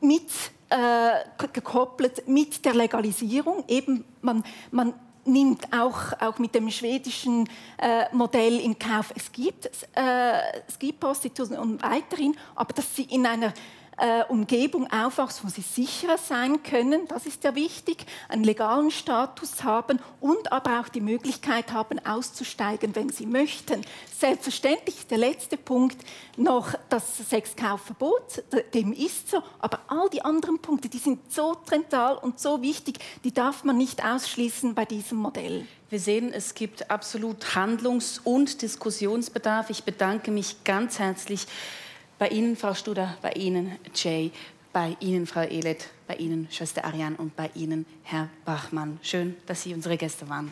mit Äh, gekoppelt mit der Legalisierung. Eben man, man nimmt auch, auch mit dem schwedischen äh, Modell in Kauf, es gibt, äh, es gibt Prostitution weiterhin, aber dass sie in einer äh, Umgebung aufwachsen, wo sie sicherer sein können, das ist ja wichtig, einen legalen Status haben und aber auch die Möglichkeit haben, auszusteigen, wenn sie möchten. Selbstverständlich ist der letzte Punkt noch das Sexkaufverbot, dem ist so, aber all die anderen Punkte, die sind so zentral und so wichtig, die darf man nicht ausschließen bei diesem Modell. Wir sehen, es gibt absolut Handlungs- und Diskussionsbedarf. Ich bedanke mich ganz herzlich bei Ihnen, Frau Studer, bei Ihnen, Jay, bei Ihnen, Frau Eleyth, bei Ihnen, Schwester Ariane und bei Ihnen, Herr Bachmann. Schön, dass Sie unsere Gäste waren.